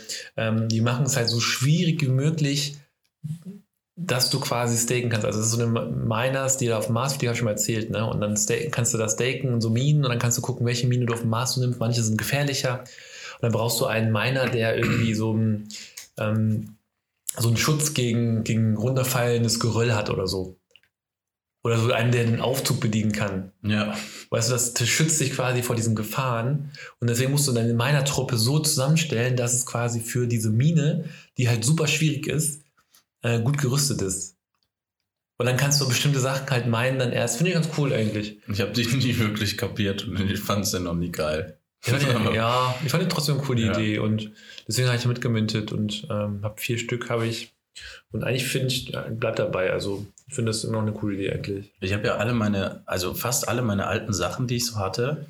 die machen es halt so schwierig wie möglich, dass du quasi staken kannst. Also es ist so eine Miners, die da auf dem Mars, die habe ich schon mal erzählt, ne? Und dann kannst du da staken und so Minen und dann kannst du gucken, welche Mine du auf dem Mars nimmst. Manche sind gefährlicher. Und dann brauchst du einen Miner, der irgendwie so einen Schutz gegen runterfallendes Geröll hat oder so. Oder so einen, der den Aufzug bedienen kann. Ja. Weißt du, das schützt dich quasi vor diesen Gefahren. Und deswegen musst du deine Miner-Truppe so zusammenstellen, dass es quasi für diese Mine, die halt super schwierig ist, gut gerüstet ist. Und dann kannst du bestimmte Sachen halt meinen dann erst. Finde ich ganz cool eigentlich. Ich habe dich nie wirklich kapiert und ich fand es ja noch nie geil. Ich fand die trotzdem eine coole Idee und deswegen habe ich mitgemintet und habe 4 Stück habe ich. Und eigentlich finde ich, bleib dabei. Also ich finde das immer noch eine coole Idee eigentlich. Ich habe ja fast alle meine alten Sachen, die ich so hatte,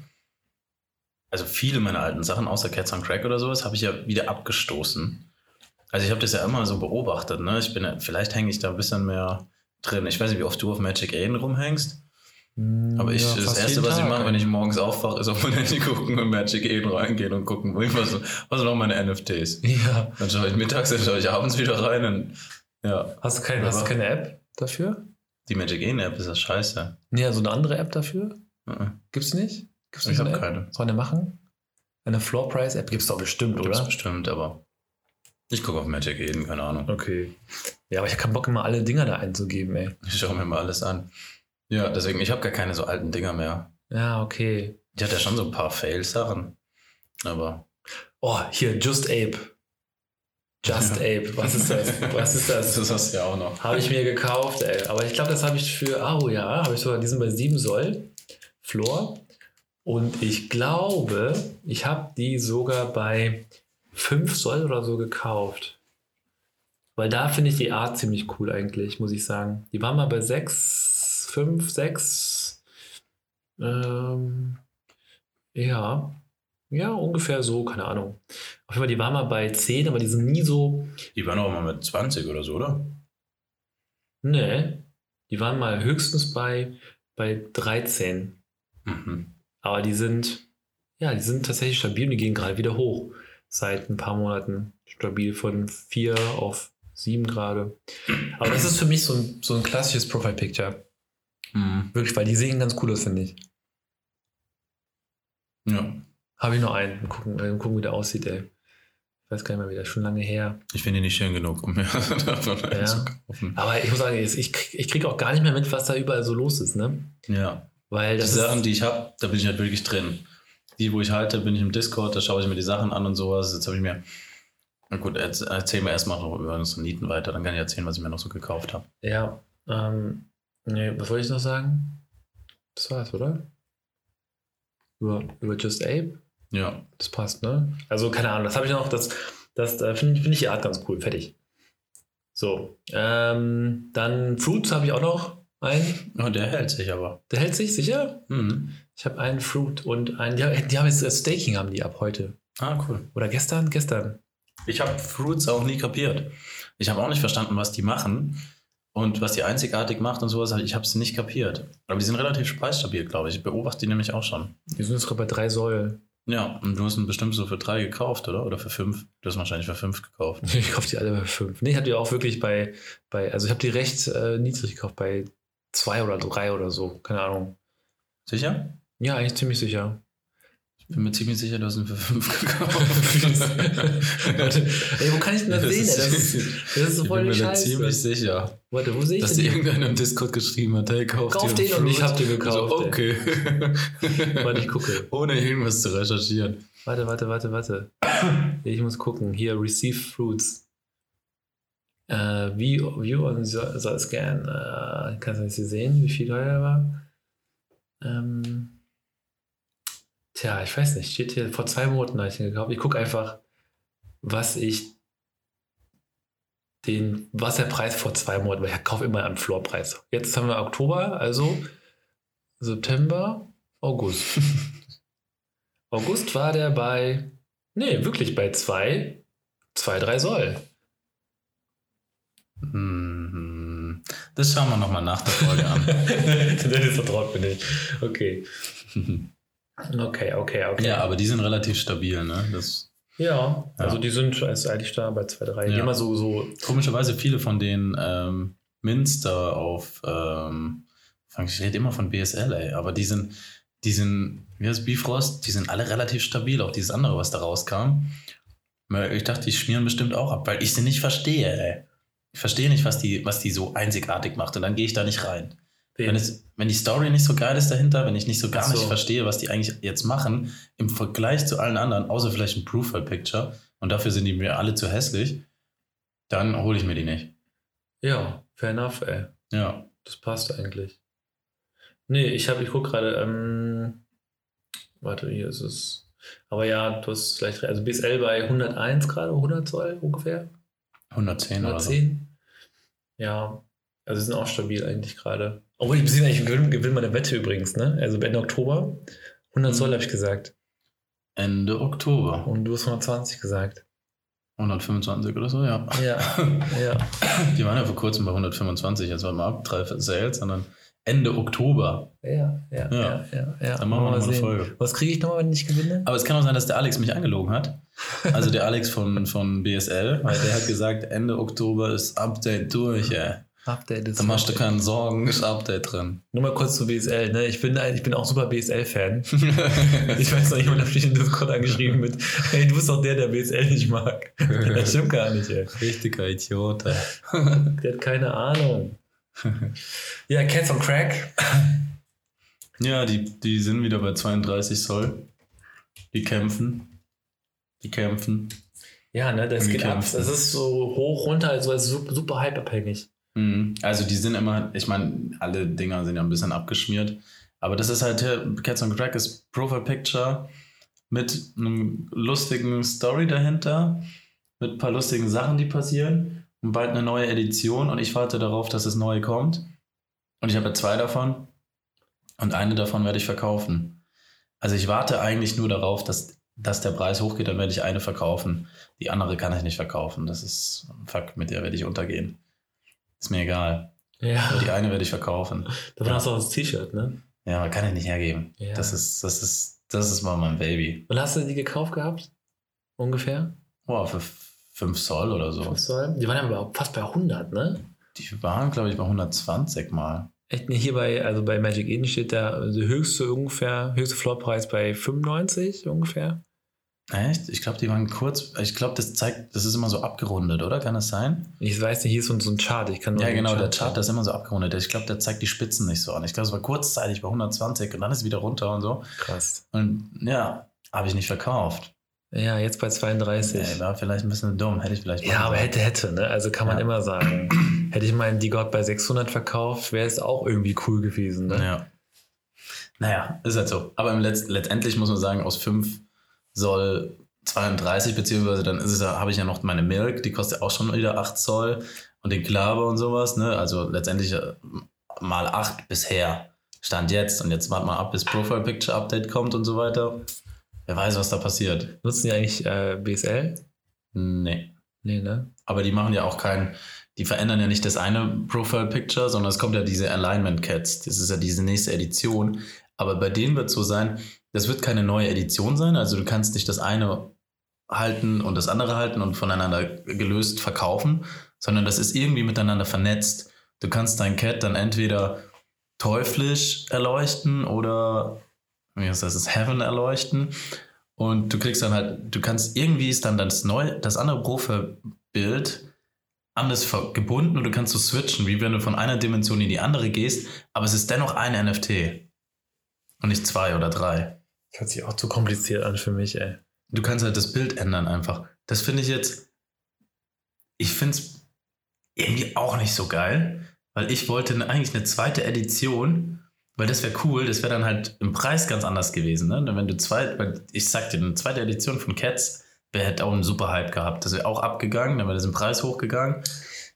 also viele meiner alten Sachen, außer Cets on Creck oder sowas, habe ich ja wieder abgestoßen. Also ich habe das ja immer so beobachtet, ne? Vielleicht hänge ich da ein bisschen mehr drin. Ich weiß nicht, wie oft du auf Magic Eden rumhängst. Aber das Erste, was ich mache, wenn ich morgens aufwache, ist auf mein Handy gucken und Magic Eden reingehen und gucken, was sind auch meine NFTs. Ja. Dann schaue ich mittags, dann schaue ich abends wieder rein. Und, ja. Hast du keine App dafür? Die Magic Eden App ist das scheiße. Nee, also eine andere App dafür? Gibt's nicht? Ich habe keine. Sollen wir machen? Eine Floor Price App gibt's doch bestimmt, oder? Gibt's bestimmt, aber... Ich gucke auf Magic Eden, keine Ahnung. Okay. Ja, aber ich habe keinen Bock, immer alle Dinger da einzugeben, ey. Ich schaue mir mal alles an. Ja, deswegen, ich habe gar keine so alten Dinger mehr. Ja, okay. Ich hatte ja schon so ein paar Fail-Sachen. Aber... Oh, hier, Just Ape. Ape, was ist das? Das hast du ja auch noch. Habe ich mir gekauft, ey. Aber ich glaube, das habe ich habe ich sogar diesen bei 7 Soll. Floor. Und ich glaube, ich habe die sogar bei... 5 Soll oder so gekauft. Weil da finde ich die Art ziemlich cool eigentlich, muss ich sagen. Die waren mal bei 6. Ja, ungefähr so, keine Ahnung. Auf jeden Fall, die waren mal bei 10, aber die sind nie so... Die waren auch mal mit 20 oder so, oder? Nee, die waren mal höchstens bei 13. Mhm. Aber die sind tatsächlich stabil und die gehen gerade wieder hoch. Seit ein paar Monaten stabil von 4 auf 7 gerade. Aber das ist für mich so ein klassisches Profile-Picture. Mhm. Wirklich, weil die sehen ganz cool aus, finde ich. Ja. Habe ich noch einen. Gucken, wie der aussieht, ey. Ich weiß gar nicht mehr, wie der ist schon lange her. Ich finde ihn nicht schön genug, um mir davon einzukaufen. Aber ich muss sagen, ich kriege auch gar nicht mehr mit, was da überall so los ist, ne? Ja. Weil das die Sachen, die ich habe, da bin ich halt wirklich drin. Die, wo ich halte, bin ich im Discord, da schaue ich mir die Sachen an und sowas. Jetzt habe ich mir... Na gut, erzähl mir erstmal noch über unsere Nieten weiter, dann kann ich erzählen, was ich mir noch so gekauft habe. Ja, was wollte ich noch sagen? Das war's, oder? Über Just Ape? Ja. Das passt, ne? Also, keine Ahnung, das habe ich noch, das finde ich die Art ganz cool, fertig. So, dann Froots habe ich auch noch. Der hält sich aber. Der hält sich, sicher? Mhm. Ich habe einen Fruit und einen... Die haben jetzt Staking haben die ab heute. Ah, cool. Oder gestern. Ich habe Fruits auch nie kapiert. Ich habe auch nicht verstanden, was die machen und was die einzigartig macht und sowas. Ich habe es nicht kapiert. Aber die sind relativ preisstabil, glaube ich. Ich beobachte die nämlich auch schon. Die sind jetzt gerade bei 3 Soll. Ja, und du hast ihn bestimmt so für 3 gekauft, oder? Oder für 5? Du hast wahrscheinlich für 5 gekauft. Ich kaufe die alle für 5. Nee, ich habe die auch wirklich also ich habe die recht niedrig gekauft, bei 2 oder 3 oder so. Keine Ahnung. Sicher? Ja, eigentlich ziemlich sicher. Ich bin mir ziemlich sicher, du hast ihn für 5 gekauft. Ey, wo kann ich denn das sehen? Das ist voll scheiße. Ich bin mir ziemlich sicher. Warte, wo sehe ich das? Dass dir irgendeiner im Discord geschrieben hat, hey, kauf den und ich hab den gekauft. Also, okay. Warte, ich gucke. Ohne irgendwas zu recherchieren. Warte. Ich muss gucken. Hier, Receive Froots. View on the Scan. Kannst du nicht sehen, wie viel teuer war? Tja, ich weiß nicht, steht hier, vor 2 Monaten habe ich den gekauft. Ich gucke einfach, was der Preis vor 2 Monaten war. Ich kaufe immer am Floorpreis. Jetzt haben wir Oktober, also September, August. August war der bei 2,3 Soll. Das schauen wir nochmal nach der Folge an. Das vertraut mir nicht. Okay. Ja, aber die sind relativ stabil, ne? Also die sind eigentlich da bei 2,3. Ja. Immer so. Komischerweise viele von den Minster auf Frank, ich rede immer von BSL, ey, aber die sind, wie heißt Bifrost, die sind alle relativ stabil, auch dieses andere, was da rauskam. Ich dachte, die schmieren bestimmt auch ab, weil ich sie nicht verstehe, ey. Ich verstehe nicht, was die so einzigartig macht, und dann gehe ich da nicht rein. Wenn die Story nicht so geil ist dahinter, wenn ich nicht so nicht verstehe, was die eigentlich jetzt machen, im Vergleich zu allen anderen, außer vielleicht ein Profile-Picture, und dafür sind die mir alle zu hässlich, dann hole ich mir die nicht. Ja, fair enough, ey. Ja. Das passt eigentlich. Nee, ich gucke gerade, warte, hier ist es. Aber ja, du hast vielleicht recht. Also BSL bei 101 gerade, 100 Zoll ungefähr. 110 oder so. Ja, also sie sind auch stabil eigentlich gerade. Obwohl, ich bin eigentlich gewinne meine Wette übrigens, ne? Also Ende Oktober, 100 Zoll habe ich gesagt. Ende Oktober. Und du hast 120 gesagt. 125 oder so, ja. Ja. Die waren ja vor kurzem bei 125, jetzt waren wir ab, 3 Sales, sondern Ende Oktober. Ja. Dann machen wir nochmal eine Folge. Was kriege ich nochmal, wenn ich gewinne? Aber es kann auch sein, dass der Alex mich angelogen hat. Also der Alex von BSL, weil der hat gesagt, Ende Oktober ist Update durch, ey. Update ist. Da machst du keine Sorgen, ist Update drin. Nur mal kurz zu BSL, ne? Ich bin auch super BSL-Fan. Ich weiß noch, jemand hat mich in Discord angeschrieben mit, hey, du bist doch der BSL nicht mag. Das stimmt gar nicht, ey. Richtiger Idiot, ey. Der hat keine Ahnung. Ja, Cets on Creck. Ja, die sind wieder bei 32 Soll. Die kämpfen. Ja, ne, das geht ab. Es ist so hoch, runter, also super hypeabhängig. Also die sind immer, ich meine, alle Dinger sind ja ein bisschen abgeschmiert, aber das ist halt, Cets on Creck ist Profile Picture mit einem lustigen Story dahinter, mit ein paar lustigen Sachen, die passieren, und bald eine neue Edition, und ich warte darauf, dass das neue kommt, und ich habe ja 2 davon und eine davon werde ich verkaufen. Also ich warte eigentlich nur darauf, dass der Preis hochgeht, dann werde ich eine verkaufen, die andere kann ich nicht verkaufen, das ist ein Fuck, mit der werde ich untergehen. Ist mir egal. Ja. Aber die eine werde ich verkaufen. Davon hast du auch das T-Shirt, ne? Ja, man kann ja nicht hergeben. Ja. Das ist mal mein Baby. Und hast du die gekauft gehabt? Ungefähr? Boah, für 5 Zoll oder so. 5 Zoll? Die waren ja aber fast bei 100, ne? Die waren, glaube ich, bei 120 mal. Echt? Ne, hier bei Magic Eden steht da der höchste Floorpreis bei 95 ungefähr. Echt? Ich glaube, die waren kurz. Ich glaube, das ist immer so abgerundet, oder? Kann das sein? Ich weiß nicht, hier ist so ein Chart. Ich kann nur der Chart, das ist immer so abgerundet. Ich glaube, der zeigt die Spitzen nicht so an. Ich glaube, es war kurzzeitig bei 120 und dann ist es wieder runter und so. Krass. Und ja, habe ich nicht verkauft. Ja, jetzt bei 32. Ey, war vielleicht ein bisschen dumm. Hätte ich vielleicht. Ja, aber hätte, ne? Also kann man immer sagen. Hätte ich meinen Digot bei 600 verkauft, wäre es auch irgendwie cool gewesen, ne? Ja. Naja, ist halt so. Aber letztendlich muss man sagen, aus 5 Soll 32, beziehungsweise dann habe ich ja noch meine Milk, die kostet auch schon wieder 8 Zoll und den Klabe und sowas, ne? Also letztendlich mal 8 bisher. Stand jetzt, und jetzt warten wir ab, bis Profile Picture Update kommt und so weiter. Wer weiß, was da passiert. Nutzen die eigentlich BSL? Nee. Nee, ne? Aber die machen ja auch die verändern ja nicht das eine Profile Picture, sondern es kommt ja diese Alignment Cats. Das ist ja diese nächste Edition. Aber bei denen wird es so sein, das wird keine neue Edition sein. Also du kannst nicht das eine halten und das andere halten und voneinander gelöst verkaufen, sondern das ist irgendwie miteinander vernetzt. Du kannst dein Cat dann entweder teuflisch erleuchten oder, wie heißt das, Heaven erleuchten. Und du kriegst dann halt, du kannst irgendwie ist dann das andere Profi-Bild anders gebunden und du kannst so switchen, wie wenn du von einer Dimension in die andere gehst, aber es ist dennoch ein NFT und nicht zwei oder drei. Das hört sich auch zu kompliziert an für mich, ey. Du kannst halt das Bild ändern einfach. Das finde ich jetzt, ich finde es irgendwie auch nicht so geil, weil ich wollte eigentlich eine zweite Edition, weil das wäre cool, das wäre dann halt im Preis ganz anders gewesen, ne? Wenn du ich sag dir, eine zweite Edition von Cats hätte auch einen super Hype gehabt. Das wäre auch abgegangen, dann wäre das im Preis hochgegangen.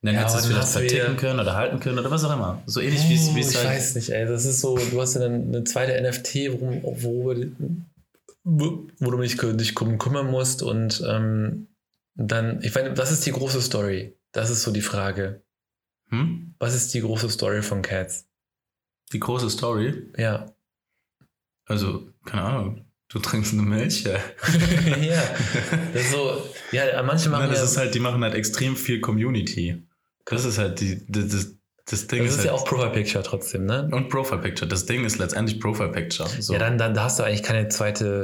Und dann hättest du es vielleicht verticken können oder halten können oder was auch immer. So ähnlich wie es halt... Ich weiß nicht, ey. Das ist so, du hast ja dann eine zweite NFT, wo du dich kümmern musst und dann, ich meine, was ist die große Story? Das ist so die Frage. Was ist die große Story von Cats? Die große Story? Ja. Also, keine Ahnung. Du trinkst eine Milch, ja. Ja, das ist so, ja, manche machen das ist halt, die machen halt extrem viel Community. Das ist halt das Ding. Das ist ja halt auch Profile Picture trotzdem, ne? Und Profile Picture. Das Ding ist letztendlich Profile Picture. So. Ja, dann hast du eigentlich keine zweite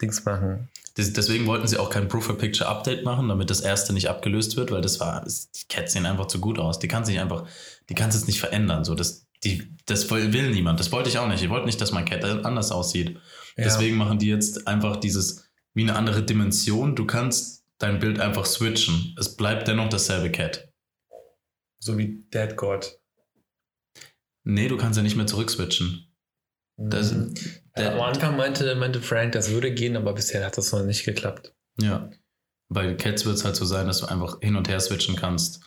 Dings machen. Deswegen wollten sie auch kein Profile Picture Update machen, damit das erste nicht abgelöst wird, weil die Cats sehen einfach zu gut aus. Die kannst es nicht verändern, so das. Das will niemand. Das wollte ich auch nicht. Ich wollte nicht, dass mein Cat anders aussieht. Ja. Deswegen machen die jetzt einfach wie eine andere Dimension. Du kannst dein Bild einfach switchen. Es bleibt dennoch dasselbe Cat. So wie Dead God. Nee, du kannst ja nicht mehr zurückswitchen. Am Anfang meinte Frank, das würde gehen, aber bisher hat das noch nicht geklappt. Ja. Bei Cats wird es halt so sein, dass du einfach hin und her switchen kannst.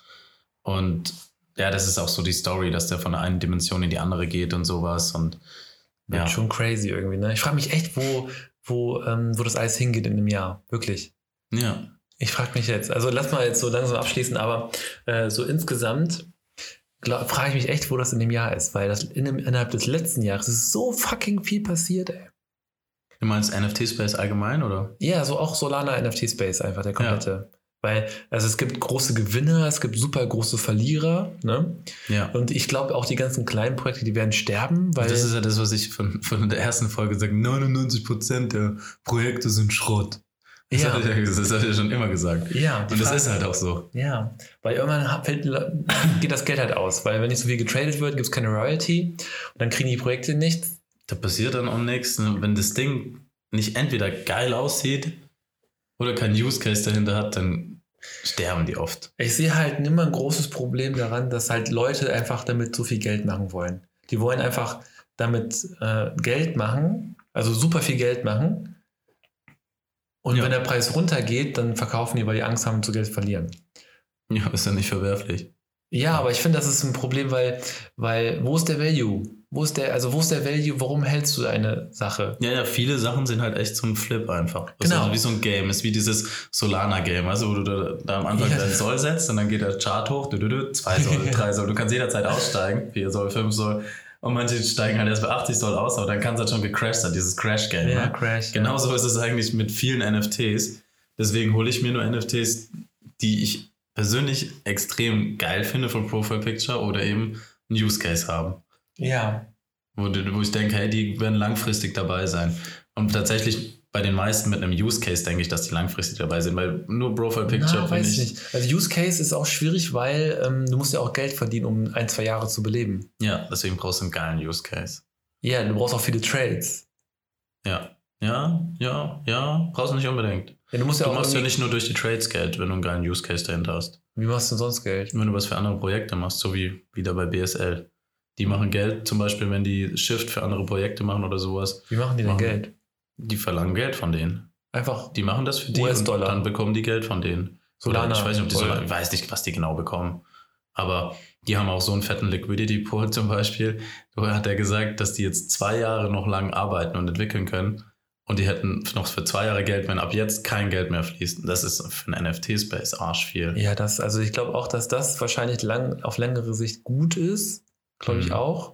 Und ja, das ist auch so die Story, dass der von der einen Dimension in die andere geht und sowas. Und ja. Schon crazy irgendwie, ne? Ich frage mich echt, wo das alles hingeht in einem Jahr. Wirklich. Ja. Ich frage mich jetzt, also lass mal jetzt so langsam abschließen, aber so insgesamt frage ich mich echt, wo das in dem Jahr ist, weil das innerhalb des letzten Jahres ist so fucking viel passiert, ey. Du meinst NFT-Space allgemein, oder? Ja, so auch Solana NFT-Space einfach, der komplette. Ja. Weil, also es gibt große Gewinner, es gibt super große Verlierer, ne? Ja. Und ich glaube auch die ganzen kleinen Projekte, die werden sterben, weil... Das ist ja das, was ich von der ersten Folge sage, 99% der Projekte sind Schrott. Das habe ich ja schon immer gesagt. Ja. Und das ist halt auch so. Ja, weil irgendwann geht das Geld halt aus, weil wenn nicht so viel getradet wird, gibt es keine Royalty und dann kriegen die Projekte nichts. Da passiert dann auch nichts, ne? Wenn das Ding nicht entweder geil aussieht oder kein Use Case dahinter hat, dann sterben die oft. Ich sehe halt immer ein großes Problem daran, dass halt Leute einfach damit so viel Geld machen wollen. Die wollen einfach damit Geld machen, also super viel Geld machen. Und wenn der Preis runtergeht, dann verkaufen die, weil die Angst haben, zu Geld verlieren. Ja, ist ja nicht verwerflich. Ja, aber ich finde, das ist ein Problem, weil wo ist der Value? Wo ist der Value, warum hältst du eine Sache? Ja, viele Sachen sind halt echt so ein Flip einfach. Genau. Also wie so ein Game, ist wie dieses Solana-Game, also wo du da am Anfang deinen Soll setzt und dann geht der Chart hoch, 2 Soll, 3 Soll, du kannst jederzeit aussteigen, 4 Soll, 5 Soll und manche steigen halt erst bei 80 Soll aus, aber dann kann es halt schon gecrashed sein, dieses Crash-Game. Ja, ne? Crash. Genauso ist es eigentlich mit vielen NFTs, deswegen hole ich mir nur NFTs, die ich persönlich extrem geil finde von Profile Picture oder eben einen Use Case haben. Ja. Wo ich denke, hey, die werden langfristig dabei sein. Und tatsächlich bei den meisten mit einem Use Case denke ich, dass die langfristig dabei sind, weil nur Profile Picture finde ich nicht. Also Use Case ist auch schwierig, weil du musst ja auch Geld verdienen, um 1-2 Jahre zu beleben. Ja, deswegen brauchst du einen geilen Use Case. Ja, du brauchst auch viele Trades. Ja, brauchst du nicht unbedingt. Ja, du machst ja nicht nur durch die Trades Geld, wenn du einen geilen Use Case dahinter hast. Wie machst du denn sonst Geld? Wenn du was für andere Projekte machst, so wie wieder bei BSL. Die machen Geld, zum Beispiel, wenn die Shift für andere Projekte machen oder sowas. Wie machen die denn Geld? Die verlangen Geld von denen. Einfach. Die machen das für die US-Dollar. Und dann bekommen die Geld von denen. Solana. Ich weiß nicht, was die genau bekommen. Aber die haben auch so einen fetten Liquidity Pool zum Beispiel. Da hat er gesagt, dass die jetzt 2 Jahre noch lang arbeiten und entwickeln können. Und die hätten noch für 2 Jahre Geld, wenn ab jetzt kein Geld mehr fließt. Das ist für einen NFT-Space arsch viel. Ja, also ich glaube auch, dass das wahrscheinlich auf längere Sicht gut ist. Glaube ich auch.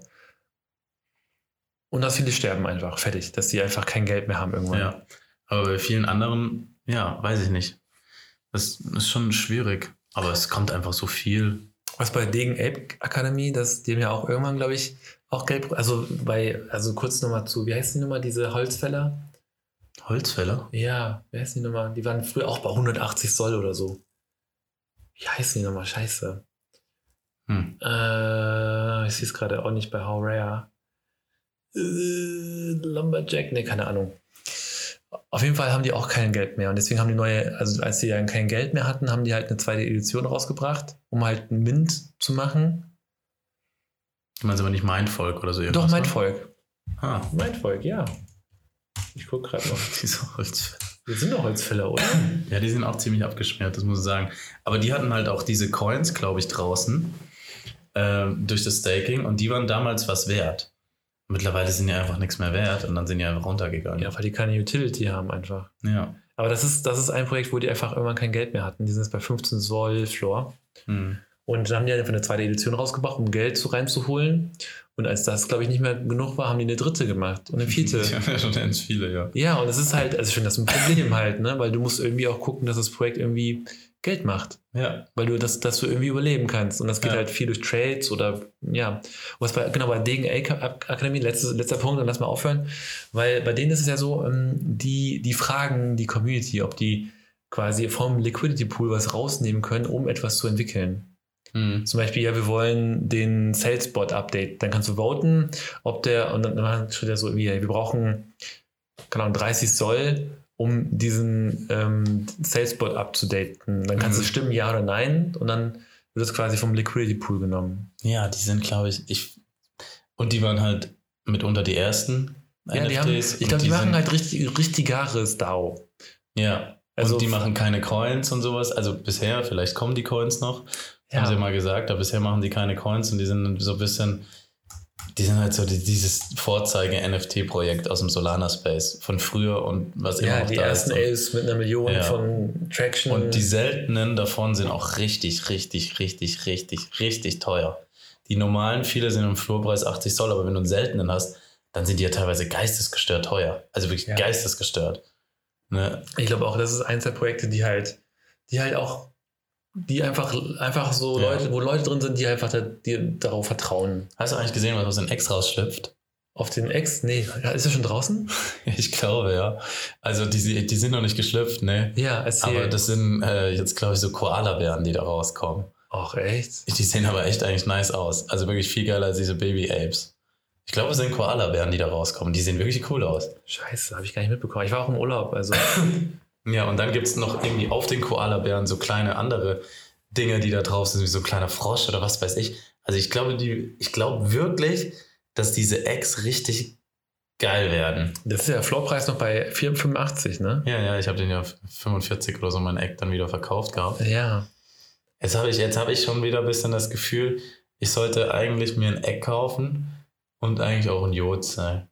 Und dass viele sterben einfach, fertig, dass die einfach kein Geld mehr haben irgendwann. Ja, aber bei vielen anderen, ja, weiß ich nicht. Das ist schon schwierig, aber es kommt einfach so viel. Was bei Degen Ape Akademie, die haben ja auch irgendwann, glaube ich, auch Geld, also kurz nochmal zu, wie heißt die Nummer, diese Holzfäller? Holzfäller? Ja, wie heißt die Nummer? Die waren früher auch bei 180 Soll oder so. Wie heißen die nochmal? Scheiße. Ich sehe es gerade auch nicht bei How Rare. Lumberjack? Ne, keine Ahnung. Auf jeden Fall haben die auch kein Geld mehr. Und deswegen haben die als die dann kein Geld mehr hatten, haben die halt eine zweite Edition rausgebracht, um halt einen Mint zu machen. Du meinst aber nicht Mindfolk oder so irgendwas? Doch, Mindfolk. Ah. Mindfolk, ja. Ich gucke gerade noch. Diese Holzfäller. Die sind doch Holzfäller, oder? Ja, die sind auch ziemlich abgeschmiert, das muss ich sagen. Aber die hatten halt auch diese Coins, glaube ich, draußen durch das Staking. Und die waren damals was wert. Mittlerweile sind die einfach nichts mehr wert und dann sind die einfach runtergegangen. Ja, weil die keine Utility haben einfach. Ja. Aber das ist ein Projekt, wo die einfach irgendwann kein Geld mehr hatten. Die sind jetzt bei 15 Soll Floor. Hm. Und dann haben die einfach eine zweite Edition rausgebracht, um Geld reinzuholen. Und als das, glaube ich, nicht mehr genug war, haben die eine dritte gemacht und eine vierte. Die haben ja schon ganz viele, ja. Ja, und es ist halt, also ich finde das ein Problem halt, ne? Weil du musst irgendwie auch gucken, dass das Projekt irgendwie Geld macht. Ja. Weil du dass du irgendwie überleben kannst. Und das geht halt viel durch Trades oder, ja. Was bei Degen Ape Akademie, letzter Punkt, dann lass mal aufhören. Weil bei denen ist es ja so, die fragen die Community, ob die quasi vom Liquidity Pool was rausnehmen können, um etwas zu entwickeln. Mhm. Zum Beispiel, ja, wir wollen den Salesbot update. Dann kannst du voten, und dann steht ja so irgendwie, wir brauchen, keine Ahnung, 30 Soll, um diesen Salesbot abzudaten. Dann kannst du stimmen, ja oder nein, und dann wird es quasi vom Liquidity Pool genommen. Ja, die sind, glaube ich, und die waren halt mitunter die ersten NFTs. Die haben, ich glaube, die machen halt richtigeres DAO. Ja, also und die machen keine Coins und sowas. Also bisher, vielleicht kommen die Coins noch. Ja. Haben sie mal gesagt, aber bisher machen die keine Coins und die sind so ein bisschen, die sind halt so dieses Vorzeige-NFT-Projekt aus dem Solana-Space von früher und was immer noch da ist. Ja, die ersten Apes mit einer Million von Traction. Und die seltenen davon sind auch richtig, richtig, richtig, richtig, richtig teuer. Die normalen, viele sind im Flurpreis 80 Soll, aber wenn du einen seltenen hast, dann sind die ja teilweise geistesgestört teuer. Also wirklich geistesgestört. Ne? Ich glaube auch, das ist eins der Projekte, die halt auch die einfach so Leute, wo Leute drin sind, die einfach die darauf vertrauen. Hast du eigentlich gesehen, was aus den Ex rausschlüpft? Auf den Ex? Nee, ist er schon draußen? Ich glaube, ja. Also die sind noch nicht geschlüpft, ne? Ja, erzähl. Aber das sind jetzt, glaube ich, so Koala-Bären, die da rauskommen. Ach, echt? Die sehen aber echt eigentlich nice aus. Also wirklich viel geiler als diese Baby-Apes. Ich glaube, es sind Koala-Bären, die da rauskommen. Die sehen wirklich cool aus. Scheiße, habe ich gar nicht mitbekommen. Ich war auch im Urlaub, also... Ja, und dann gibt es noch irgendwie auf den Koala-Bären so kleine andere Dinge, die da drauf sind, wie so ein kleiner Frosch oder was weiß ich. Also ich glaube wirklich, dass diese Eggs richtig geil werden. Das ist ja der Floorpreis noch bei 4,85, ne? Ja, ich habe den ja 45 oder so mein Egg dann wieder verkauft gehabt. Ja. Jetzt habe ich schon wieder ein bisschen das Gefühl, ich sollte eigentlich mir ein Egg kaufen und eigentlich auch ein Jod sein.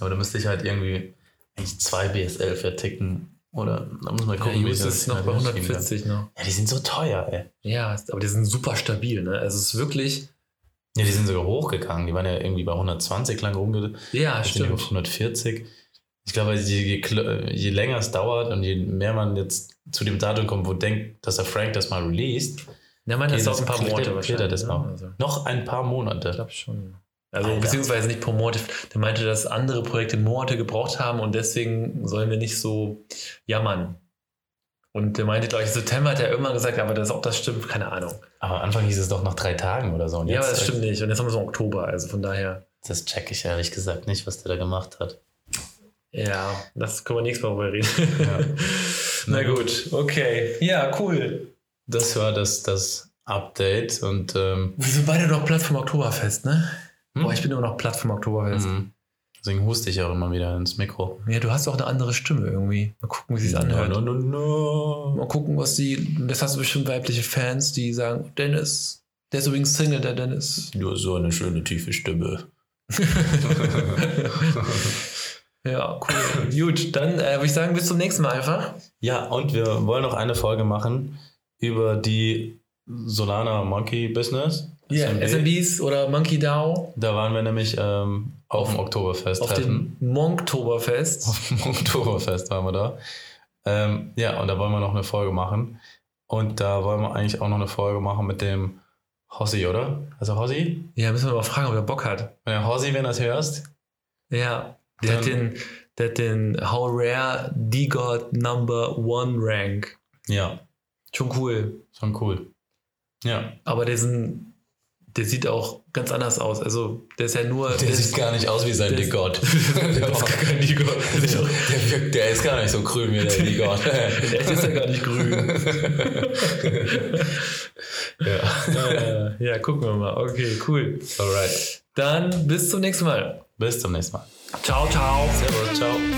Aber da müsste ich halt irgendwie eigentlich 2 BSL verticken. Oder, da muss man gucken, wie das ist. Noch bei 140 noch. Ja, die sind so teuer, ey. Ja, aber die sind super stabil, ne? Also, es ist wirklich. Ja, die sind sogar hochgegangen. Die waren ja irgendwie bei 120 lang Ja, stimmt. Sind auf 140. Ich glaube, je länger es dauert und je mehr man jetzt zu dem Datum kommt, wo denkt, dass der Frank das mal released. Ja, man, das dauert ein paar Monate wahrscheinlich. Noch ein paar Monate. Ich glaube schon. Also, Alter. Beziehungsweise nicht pro Monat. Der meinte, dass andere Projekte Monate gebraucht haben und deswegen sollen wir nicht so jammern. Und der meinte, glaube ich, September hat er irgendwann gesagt, aber ob das stimmt, keine Ahnung. Aber am Anfang hieß es doch nach 3 Tagen oder so. Und ja, aber das stimmt nicht. Und jetzt haben wir so Oktober, also von daher. Das check ich ehrlich gesagt nicht, was der da gemacht hat. Ja, das können wir nächstes Mal drüber reden. Ja. Na gut, okay. Ja, cool. Das war das Update und. Wir sind beide noch platt vom Oktoberfest, ne? Boah, ich bin immer noch platt vom Oktoberfest. Deswegen huste ich auch immer wieder ins Mikro. Ja, du hast auch eine andere Stimme irgendwie. Mal gucken, wie sie es anhört. No. Mal gucken, das hast du bestimmt weibliche Fans, die sagen, Dennis, der ist übrigens Single, der Dennis. Nur so eine schöne, tiefe Stimme. Ja, cool. Gut, dann würde ich sagen, bis zum nächsten Mal einfach. Ja, und wir wollen noch eine Folge machen über die Solana Monkey Business. Ja, SMBs oder Monkey DAO. Da waren wir nämlich Auf dem Oktoberfest treffen. Auf dem Monctoberfest. Auf dem Monctoberfest waren wir da. Ja, und da wollen wir noch eine Folge machen. Und da wollen wir eigentlich auch noch eine Folge machen mit dem Hossi, oder? Also Hossi? Ja, müssen wir mal fragen, ob er Bock hat. Ja, Hossi, wenn du das hörst. Ja, der hat den How Rare Digot Number One Rank. Ja. Schon cool. Ja. Aber der sieht auch ganz anders aus. Also, der ist ja nur... Der sieht gar nicht aus wie sein Digot. Der ist gar nicht so grün wie der Digot. Der ist ja gar nicht grün. Ja, gucken wir mal. Okay, cool. Alright. Dann bis zum nächsten Mal. Ciao, ciao. Servus, ciao.